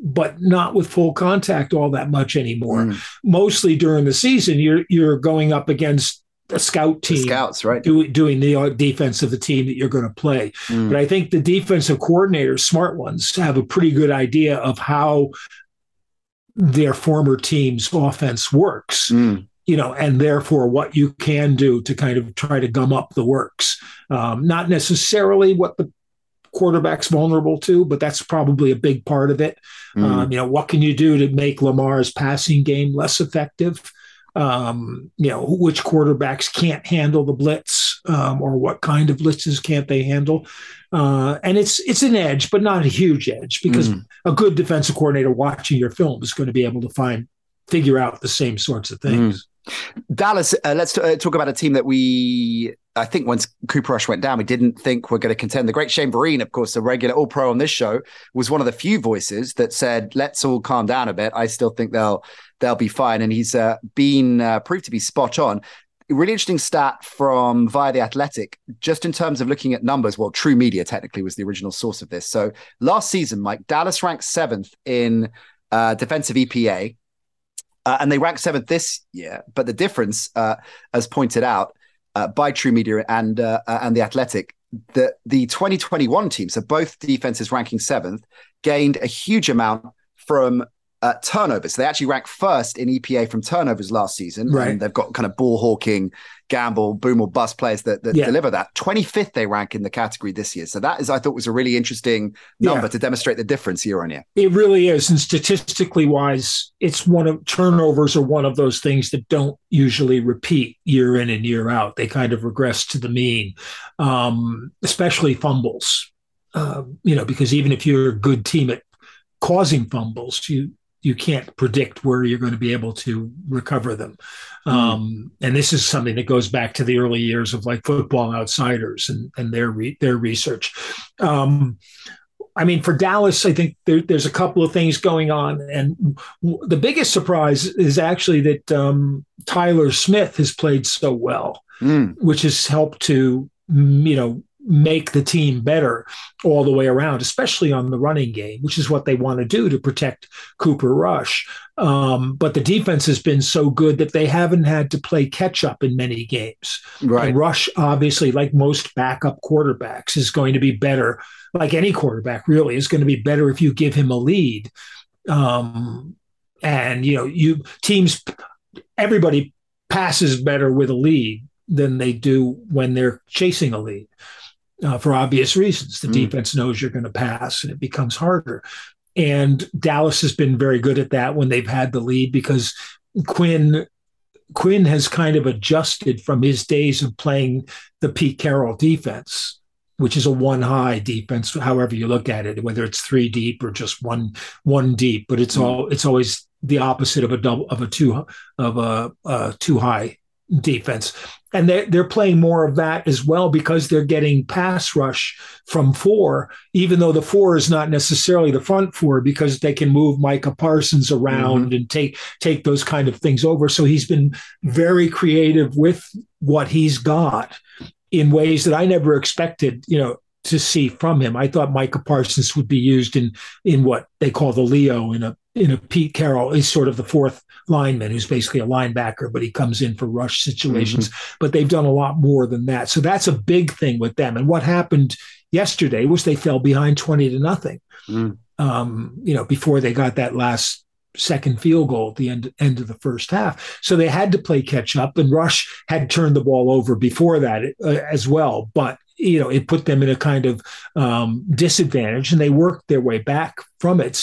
but not with full contact all that much anymore. Mostly during the season, you're going up against a scout team, the scouts, right? Doing the defense of the team that you're going to play. But I think the defensive coordinators, smart ones, have a pretty good idea of how their former team's offense works, you know, and therefore what you can do to kind of try to gum up the works. Not necessarily what the quarterback's vulnerable to, but that's probably a big part of it. You know, what can you do to make Lamar's passing game less effective? You know, which quarterbacks can't handle the blitz, or what kind of blitzes can't they handle? And it's an edge, but not a huge edge, because a good defensive coordinator watching your film is going to be able to figure out the same sorts of things. Dallas, let's talk about a team that I think once Cooper Rush went down, we didn't think we're going to contend. The great Shane Vereen, of course, a regular all-pro on this show, was one of the few voices that said, let's all calm down a bit. I still think they'll be fine. And he's been proved to be spot on. Really interesting stat from via The Athletic, just in terms of looking at numbers. Well, True Media technically was the original source of this. So last season, Mike, Dallas ranked 7th in defensive EPA. And they ranked 7th this year, but the difference, as pointed out by True Media and The Athletic, the 2021 teams, so both defenses ranking 7th, gained a huge amount from turnovers. So they actually ranked 1st in EPA from turnovers last season. Right. And they've got kind of ball hawking, gamble, boom or bust players that deliver that. 25th they rank in the category this year. So that is, I thought, was a really interesting number to demonstrate the difference year on year. It really is. And statistically wise, it's turnovers are one of those things that don't usually repeat year in and year out. They kind of regress to the mean, especially fumbles, you know, because even if you're a good team at causing fumbles, you can't predict where you're going to be able to recover them. And this is something that goes back to the early years of like Football Outsiders and their research. I mean, for Dallas, I think there's a couple of things going on. And the biggest surprise is actually that Tyler Smith has played so well, which has helped to, you know, make the team better all the way around, especially on the running game, which is what they want to do to protect Cooper Rush. But the defense has been so good that they haven't had to play catch up in many games. Right. And Rush, obviously, like most backup quarterbacks, is going to be better, like any quarterback really, is going to be better if you give him a lead. And, you know, everybody passes better with a lead than they do when they're chasing a lead. For obvious reasons, the defense knows you're going to pass and it becomes harder. And Dallas has been very good at that when they've had the lead, because Quinn has kind of adjusted from his days of playing the Pete Carroll defense, which is a one high defense, however you look at it, whether it's three deep or just one deep, but it's always the opposite of a too high defense. And they're playing more of that as well, because they're getting pass rush from 4, even though the 4 is not necessarily the front 4, because they can move Micah Parsons around and take those kind of things over. So he's been very creative with what he's got in ways that I never expected, you know, to see from him. I thought Micah Parsons would be used in what they call the Leo in a Pete Carroll. He's sort of the 4th lineman, who's basically a linebacker, but he comes in for rush situations. But they've done a lot more than that. So that's a big thing with them. And what happened yesterday was they fell behind 20-0, you know, before they got that last second field goal at the end of the first half. So they had to play catch up, and Rush had turned the ball over before that as well. But, you know, it put them in a kind of disadvantage, and they worked their way back from it.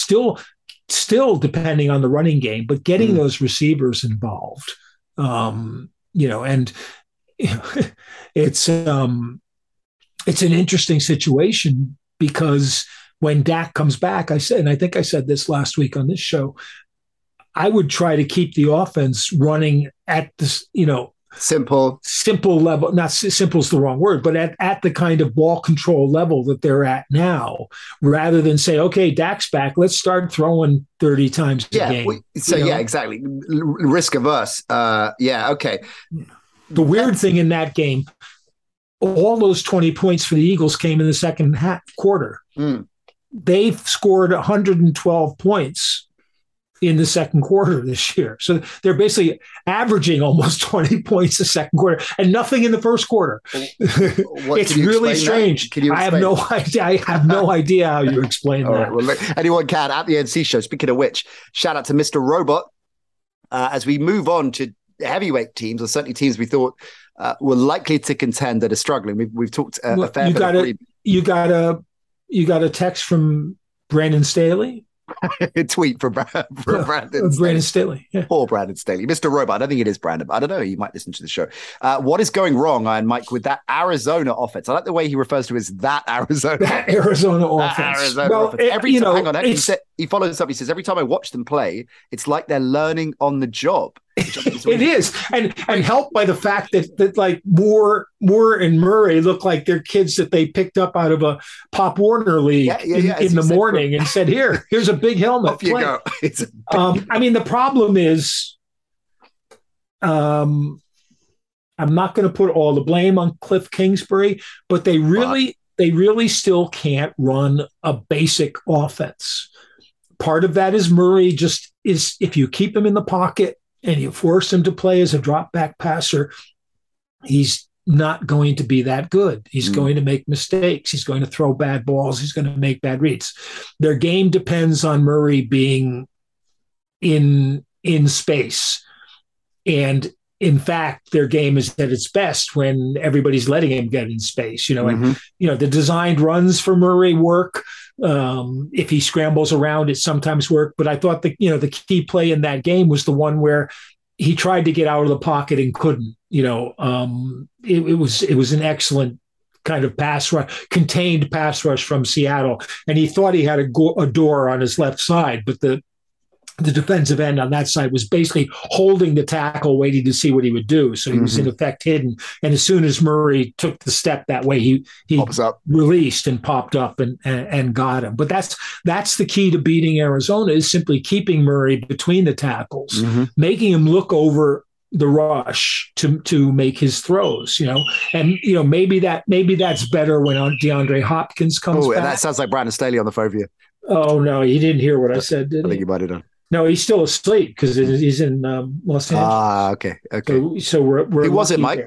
Still depending on the running game, but getting those receivers involved, you know, and you know, it's an interesting situation, because when Dak comes back, I think I said this last week on this show, I would try to keep the offense running at this, you know, simple level, not simple is the wrong word, but at the kind of ball control level that they're at now, rather than say, okay, Dak's back, let's start throwing 30 times a game. Exactly. Risk averse. Okay. The weird thing in that game, all those 20 points for the Eagles came in the second quarter. They've scored 112 points in the second quarter this year. So they're basically averaging almost 20 points a second quarter and nothing in the first quarter. It's really strange. I have no idea. I have no idea how you explain that. Right, well, look, anyone can at the NC show. Speaking of which, shout out to Mr. Robot. As we move on to heavyweight teams, or certainly teams we thought were likely to contend that are struggling. We've talked a fair bit. You got a text from Brandon Staley. A tweet for Brandon Staley. Yeah. Poor Brandon Staley. Mr. Robot. I don't think it is Brandon. I don't know. You might listen to the show. What is going wrong, Iron Mike, with that Arizona offense? I like the way he refers to it as that Arizona offense. He follows up. He says, every time I watch them play, it's like they're learning on the job. It is, and helped by the fact that like Moore and Murray look like they're kids that they picked up out of a Pop Warner league in the morning and said, here's a big helmet. Off you go. I mean, the problem is, I'm not going to put all the blame on Cliff Kingsbury, but they really still can't run a basic offense. Part of that is Murray just is, if you keep him in the pocket and you force him to play as a drop back passer, he's not going to be that good. He's going to make mistakes. He's going to throw bad balls. He's going to make bad reads. Their game depends on Murray being in space. And in fact, their game is at its best when everybody's letting him get in space, and the designed runs for Murray work. If he scrambles around, it sometimes worked, but I thought the key play in that game was the one where he tried to get out of the pocket and couldn't. It was an excellent kind of pass rush, contained pass rush from Seattle, and he thought he had a door on his left side, but the defensive end on that side was basically holding the tackle, waiting to see what he would do. So he was in effect hidden. And as soon as Murray took the step that way, he released and popped up and got him. But that's the key to beating Arizona, is simply keeping Murray between the tackles, making him look over the rush to make his throws, maybe that's better when DeAndre Hopkins comes back. That sounds like Brandon Staley on the phone for you. Oh no, he didn't hear what I said, did he? I think he might have done. No, he's still asleep because he's in Los Angeles. Ah, okay. So we're. Who was it, Mike?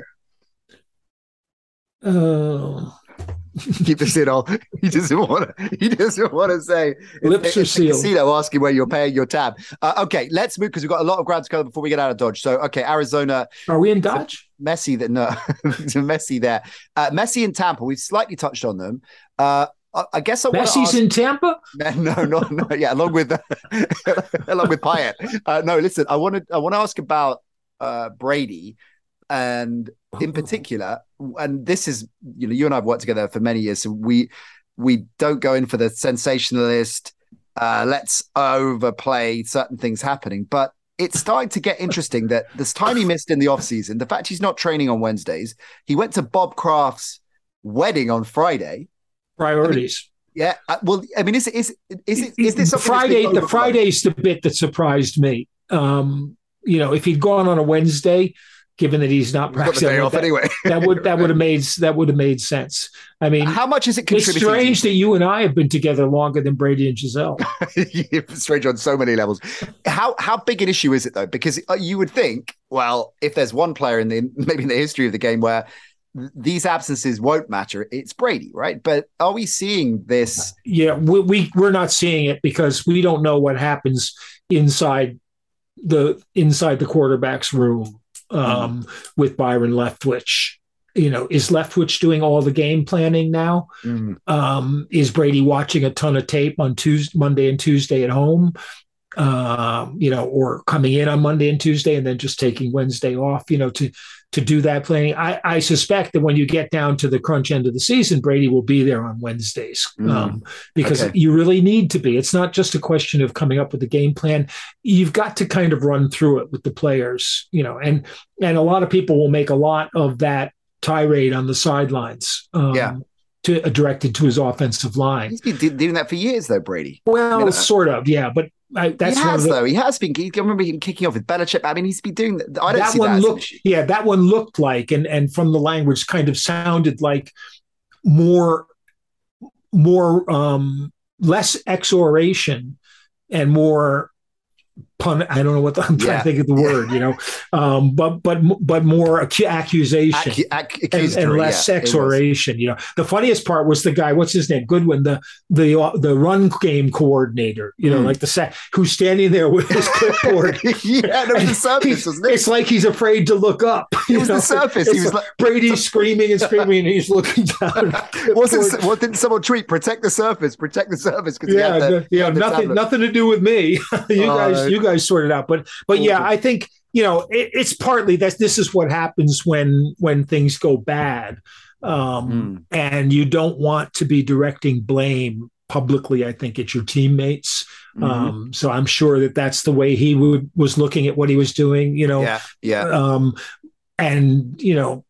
Keep this in all. He doesn't want to say. Lips are sealed. Casino asking where you're paying your tab. Okay, let's move because we've got a lot of ground to cover before we get out of Dodge. So, okay, Arizona. Are we in Dodge? Messi, that no, Messi there. Messi in Tampa. We've slightly touched on them. I guess I want to ask, in Tampa? No. Yeah, along with Pyatt. No, listen. I want to ask about Brady, and in particular, and this is you and I have worked together for many years, so we don't go in for the sensationalist. Let's overplay certain things happening, but it's starting to get interesting that this time he missed in the offseason, the fact he's not training on Wednesdays, he went to Bob Kraft's wedding on Friday. Priorities. Is this Friday? The Friday's the bit that surprised me. If he'd gone on a Wednesday, given that he's not practicing, got the day off anyway, that would have made sense. I mean, how much is it contributing? It's strange that you and I have been together longer than Brady and Giselle. It's strange on so many levels. How big an issue is it though? Because you would think, well, if there's one player in the history of the game where these absences won't matter, it's Brady, right? But are we seeing this? Yeah, we're not seeing it because we don't know what happens inside the quarterback's room with Byron Leftwich. Is Leftwich doing all the game planning now? Is Brady watching a ton of tape on Monday and Tuesday at home? Or coming in on Monday and Tuesday and then just taking Wednesday off, to do that planning. I suspect that when you get down to the crunch end of the season, Brady will be there on Wednesdays because you really need to be. It's not just a question of coming up with a game plan. You've got to kind of run through it with the players, and a lot of people will make a lot of that tirade on the sidelines. Directed to his offensive line. He's been doing that for years though, Brady. Well, sort of, yeah, but he has been. I remember him kicking off with Belichick. I mean, he's been doing that. I don't see that. That one looked like, and from the language, kind of sounded like more less exoration and more pun. I don't know what the, I'm trying to think of the word, you know, but more accusation and less exoration. You know, the funniest part was the guy, what's his name? Goodwin, the run game coordinator, you know, like who's standing there with his clipboard. It's like he's afraid to look up. It was the surface. He was like Brady screaming and screaming, and he's looking down. Didn't someone tweet? Protect the surface. Nothing to do with me. You guys sort it out. But yeah, I think, you know, it's partly that this is what happens when things go bad. And you don't want to be directing blame publicly, I think, at your teammates. So I'm sure that's the way he was looking at what he was doing, you know. And, you know,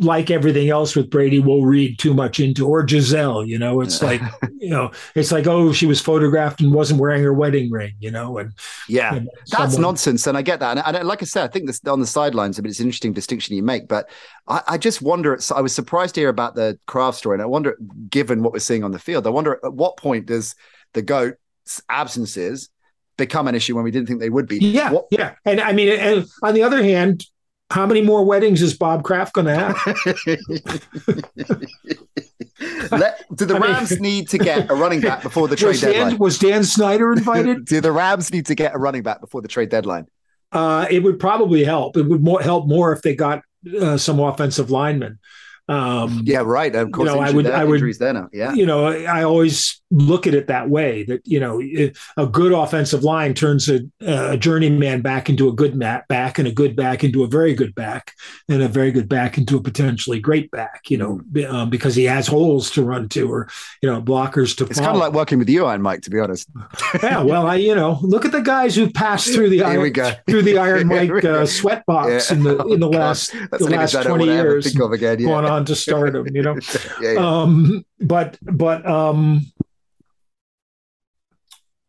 like everything else with Brady, we'll read too much into, or Giselle, you know, it's like, you know, it's like, oh, she was photographed and wasn't wearing her wedding ring, you know, and that's nonsense. And I get that. And like I said, I think this on the sidelines, I mean, it's an interesting distinction you make, but I just wonder, I was surprised to hear about the Kraft story. And I wonder, given what we're seeing on the field, I wonder at what point does the GOAT's absences become an issue when we didn't think they would be? Yeah. And I mean, and on the other hand, how many more weddings is Bob Kraft going to have? Do the Rams need to get a running back before the trade deadline? Was Dan Snyder invited? Do the Rams need to get a running back before the trade deadline? It would probably help. It would help more if they got some offensive linemen. Right. Of course, you know, I would. There now. Yeah. You know, I always look at it that way. That, you know, a good offensive line turns a journeyman back into a good back, and a good back into a very good back, and a very good back into a potentially great back. You know, because he has holes to run to, or, you know, blockers to. It's kind of like working with you, Iron Mike, to be honest. Yeah. Well, I look at the guys who passed through the Iron Mike sweatbox in the last 20 years. Think of again, going on to stardom, you know.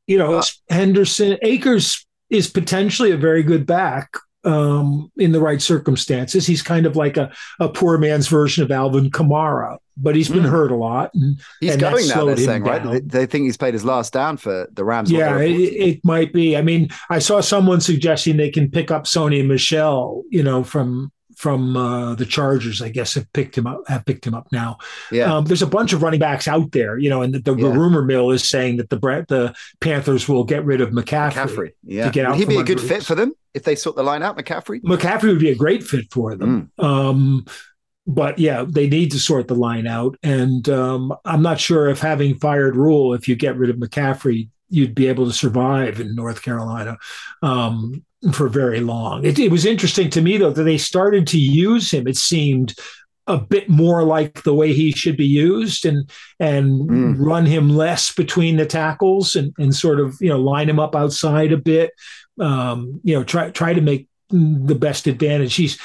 You know, Akers is potentially a very good back in the right circumstances. He's kind of like a poor man's version of Alvin Kamara, but he's been hurt a lot. And he's going now, they're saying, right? They think he's played his last down for the Rams. Yeah, it might be. I mean, I saw someone suggesting they can pick up Sony Michel, you know, from the Chargers, I guess, have picked him up now. Yeah. There's a bunch of running backs out there, you know, and the rumor mill is saying that the Panthers will get rid of McCaffrey. To get out. Would he be a good fit for them if they sort the line out, McCaffrey? McCaffrey would be a great fit for them. But yeah, they need to sort the line out. And I'm not sure if having fired Rule, if you get rid of McCaffrey, you'd be able to survive in North Carolina for very long. It was interesting to me, though, that they started to use him. It seemed a bit more like the way he should be used, and run him less between the tackles, and sort of, you know, line him up outside a bit. You know, try to make the best advantage.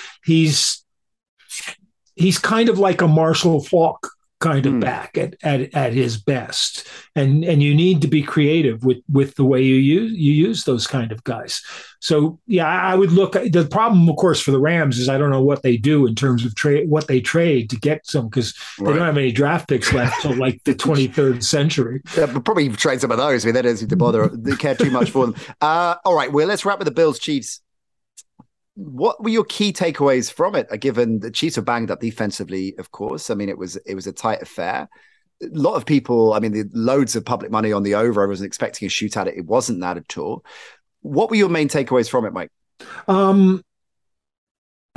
He's kind of like a Marshall Faulk kind of back at his best, and you need to be creative with the way you use those kind of guys. So yeah, I would look. The problem, of course, for the Rams is I don't know what they do in terms of what they trade to get some, because they don't have any draft picks left till like the 23rd century. Yeah, but probably trade some of those. I mean, they don't seem to bother. They care too much for them. All right, well, let's wrap with the Bills Chiefs. What were your key takeaways from it, given the Chiefs were banged up defensively, of course? I mean, it was a tight affair. A lot of people, I mean, the loads of public money on the over. I wasn't expecting a shootout. It wasn't that at all. What were your main takeaways from it, Mike? I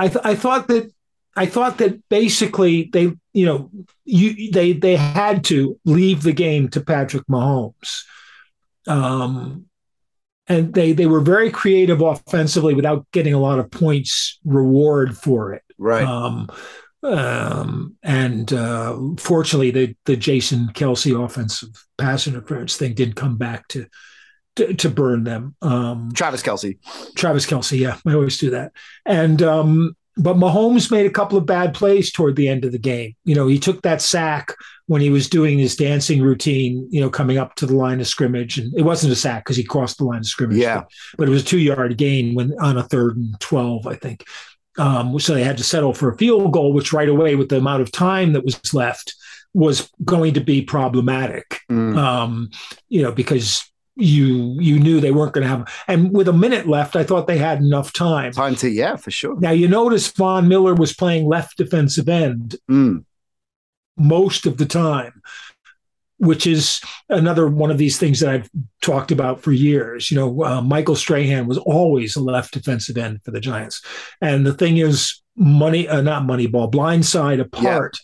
thought that basically they had to leave the game to Patrick Mahomes. And they were very creative offensively without getting a lot of points reward for it. Right. Fortunately, the Jason Kelce offensive pass interference thing did come back to burn them. Travis Kelce. Yeah, I always do that. And but Mahomes made a couple of bad plays toward the end of the game. You know, he took that sack when he was doing his dancing routine, you know, coming up to the line of scrimmage. And it wasn't a sack because he crossed the line of scrimmage. Yeah. But it was a 2-yard gain on a 3rd and 12, I think. So they had to settle for a field goal, which right away, with the amount of time that was left, was going to be problematic, because you knew they weren't going to have. And with a minute left, I thought they had enough time. Time to, yeah, for sure. Now, you notice Von Miller was playing left defensive end most of the time, which is another one of these things that I've talked about for years. You know, Michael Strahan was always a left defensive end for the Giants. And the thing is, blindside apart,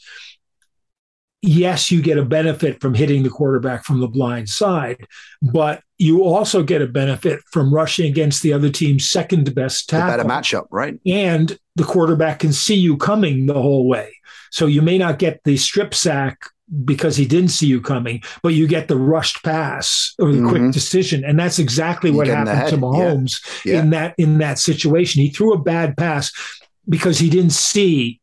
yes, you get a benefit from hitting the quarterback from the blind side, but you also get a benefit from rushing against the other team's second best tackle. The better matchup, right? And the quarterback can see you coming the whole way. So you may not get the strip sack because he didn't see you coming, but you get the rushed pass or the quick decision. And that's exactly what happened to Mahomes in that situation. He threw a bad pass because he didn't see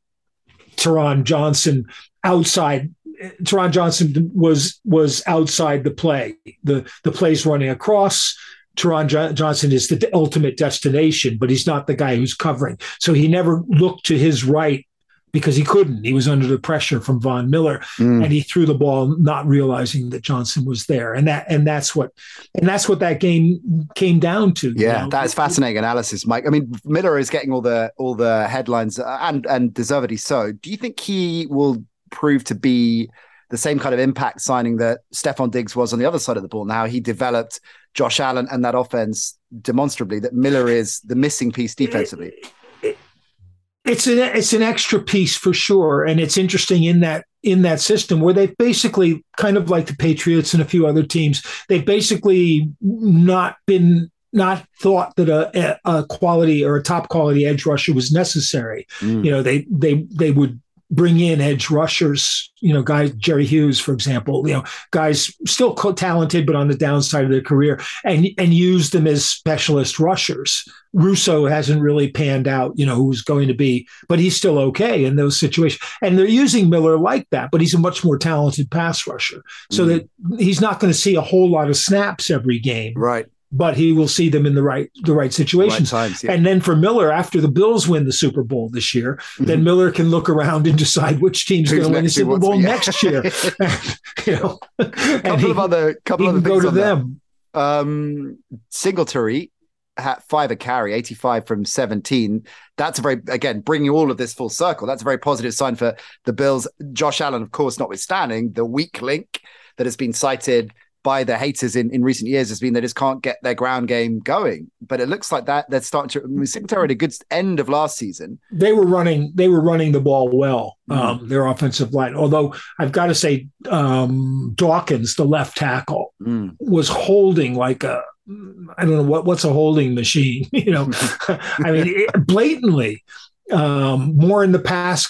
Teron Johnson outside. Teron Johnson was outside the play. The play's running across. Teron Johnson is the ultimate destination, but he's not the guy who's covering. So he never looked to his right because he couldn't. He was under the pressure from Von Miller, and he threw the ball not realizing that Johnson was there. And that's what that game came down to. Yeah, that's fascinating analysis, Mike. I mean, Miller is getting all the headlines and deservedly so. Do you think he will prove to be the same kind of impact signing that Stephon Diggs was on the other side of the ball? Now, he developed Josh Allen and that offense demonstrably, that Miller is the missing piece defensively. It's an extra piece for sure. And it's interesting in that system where they've basically, kind of like the Patriots and a few other teams, they've basically not thought that a quality or a top quality edge rusher was necessary. You know, they would bring in edge rushers, you know, guys, Jerry Hughes, for example, you know, guys still talented, but on the downside of their career, and use them as specialist rushers. Russo hasn't really panned out, you know, who's going to be, but he's still okay in those situations. And they're using Miller like that, but he's a much more talented pass rusher. So that he's not going to see a whole lot of snaps every game. Right. But he will see them in the right situations. Right times, yeah. And then for Miller, after the Bills win the Super Bowl this year, then Miller can look around and decide which team's going to win the Super Bowl next year. You know, a couple of other things on them. Singletary had 5 a carry, 85 from 17. That's bringing all of this full circle. That's a very positive sign for the Bills. Josh Allen, of course, notwithstanding, the weak link that has been cited by the haters in recent years has been they just can't get their ground game going. But it looks like that they're starting to. I mean, Singletary had a good end of last season. They were running the ball well, their offensive line. Although I've got to say, Dawkins, the left tackle, was holding like a, I don't know what's a holding machine. You know, I mean, blatantly. More in the pass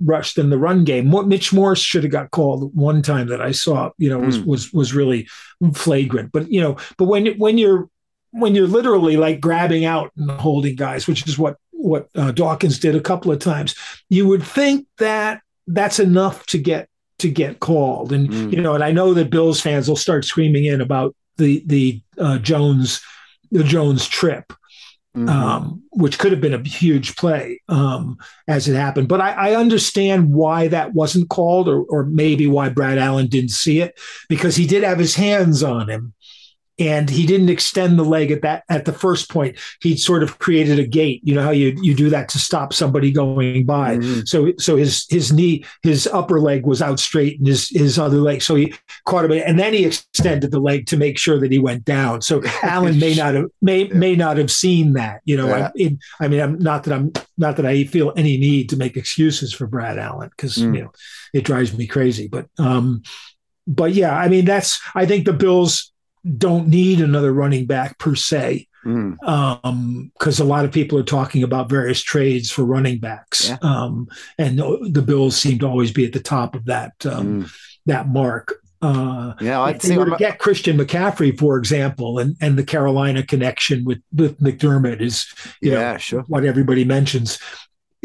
rush than the run game. Mitch Morse should have got called one time that I saw. You know, was really flagrant. But you know, when you're literally like grabbing out and holding guys, which is what Dawkins did a couple of times, you would think that that's enough to get called. And you know, and I know that Bills fans will start screaming in about the Jones trip. Which could have been a huge play as it happened. But I understand why that wasn't called or maybe why Brad Allen didn't see it, because he did have his hands on him and he didn't extend the leg at the first point. He'd sort of created a gate. You know how you do that to stop somebody going by. So his knee, his upper leg was out straight and his other leg. So he caught him and then he extended the leg to make sure that he went down. So Allen may not have seen that. You know, yeah. I mean, not that I feel any need to make excuses for Brad Allen because you know it drives me crazy. But yeah, I mean I think the Bills don't need another running back per se, because a lot of people are talking about various trades for running backs, and the Bills seem to always be at the top of that mark. I'd get Christian McCaffrey, for example, and the Carolina connection with McDermott is what everybody mentions.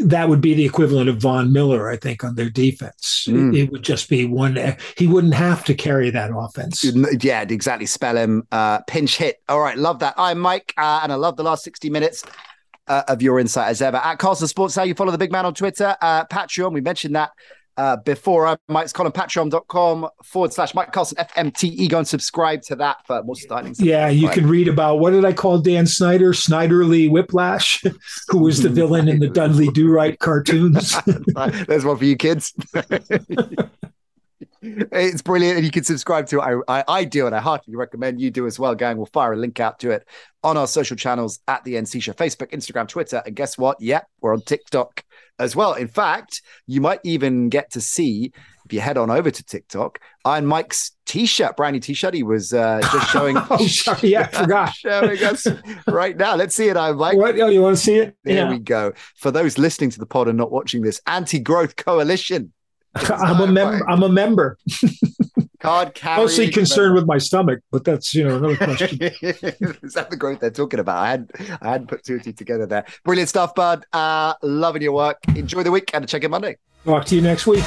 That would be the equivalent of Von Miller, I think, on their defense. It would just be one. He wouldn't have to carry that offense. Yeah, exactly. Spell him pinch hit. All right. Love that. I'm Mike, and I love the last 60 minutes of your insight as ever. At Carlson Sports, how you follow the big man on Twitter. Patreon, we mentioned that before. Mike's column, patreon.com/MikeCarlsonFMTE. Go and subscribe to that for more styling. Yeah, you can read about, what did I call Dan Snyder? Snyderly Whiplash, who was the villain in the Dudley Do-Right cartoons. There's one for you kids. It's brilliant, and you can subscribe to it. I do, and I heartily recommend you do as well, gang. We'll fire a link out to it on our social channels at the NC Show, Facebook, Instagram, Twitter, and guess what? Yep, we're on TikTok as well. In fact, you might even get to see, if you head on over to TikTok, Iron Mike's t-shirt, brand new t-shirt. He was just showing. Oh, sorry, yeah, I forgot. Showing us right now. Let's see it, Iron Mike. What? Oh, you want to see it? There we go. For those listening to the pod and not watching this, Anti-Growth Coalition. I'm a member. Card carrying. Mostly concerned with my stomach, but that's, you know, another question. Is that the growth they're talking about? I hadn't put two and two together there. Brilliant stuff, bud. Loving your work. Enjoy the week and a check in Monday. Talk to you next week.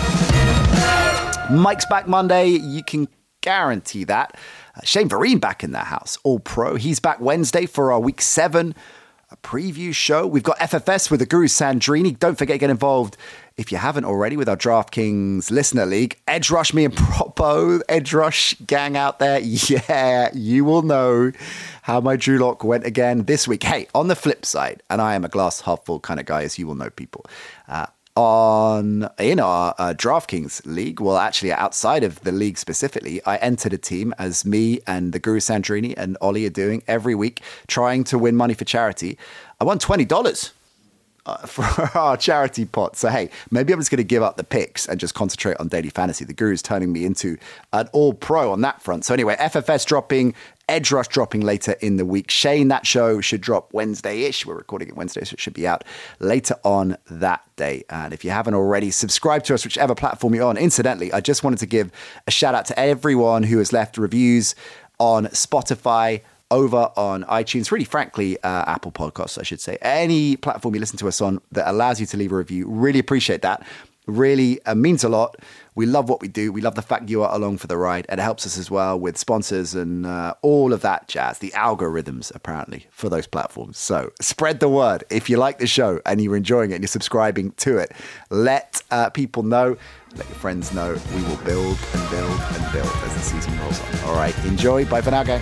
Mike's back Monday. You can guarantee that. Shane Vereen back in the house. All pro. He's back Wednesday for our week 7 preview show. We've got FFS with the Guru Sandrini. Don't forget to get involved if you haven't already with our DraftKings Listener League. Edge Rush, me and Propo, Edge Rush gang out there. Yeah, you will know how my Drew Lock went again this week. Hey, on the flip side, and I am a glass half full kind of guy, as you will know, people, in our DraftKings league, well, actually outside of the league specifically, I entered a team, as me and the Guru Sandrini and Ollie are doing every week, trying to win money for charity. I won $20. For our charity pot. So, hey, maybe I'm just going to give up the picks and just concentrate on daily fantasy. The Guru's turning me into an all-pro on that front. So anyway, FFS dropping, Edge Rush dropping later in the week. Shane, that show should drop Wednesday-ish. We're recording it Wednesday, so it should be out later on that day. And if you haven't already, subscribe to us, whichever platform you're on. Incidentally, I just wanted to give a shout out to everyone who has left reviews on Spotify, over on iTunes, really frankly, Apple Podcasts, I should say. Any platform you listen to us on that allows you to leave a review, really appreciate that. Really means a lot. We love what we do. We love the fact you are along for the ride, and it helps us as well with sponsors and all of that jazz, the algorithms apparently for those platforms. So spread the word. If you like the show and you're enjoying it and you're subscribing to it, let people know, let your friends know. We will build and build and build as the season rolls on. All right, enjoy. Bye for now, gang.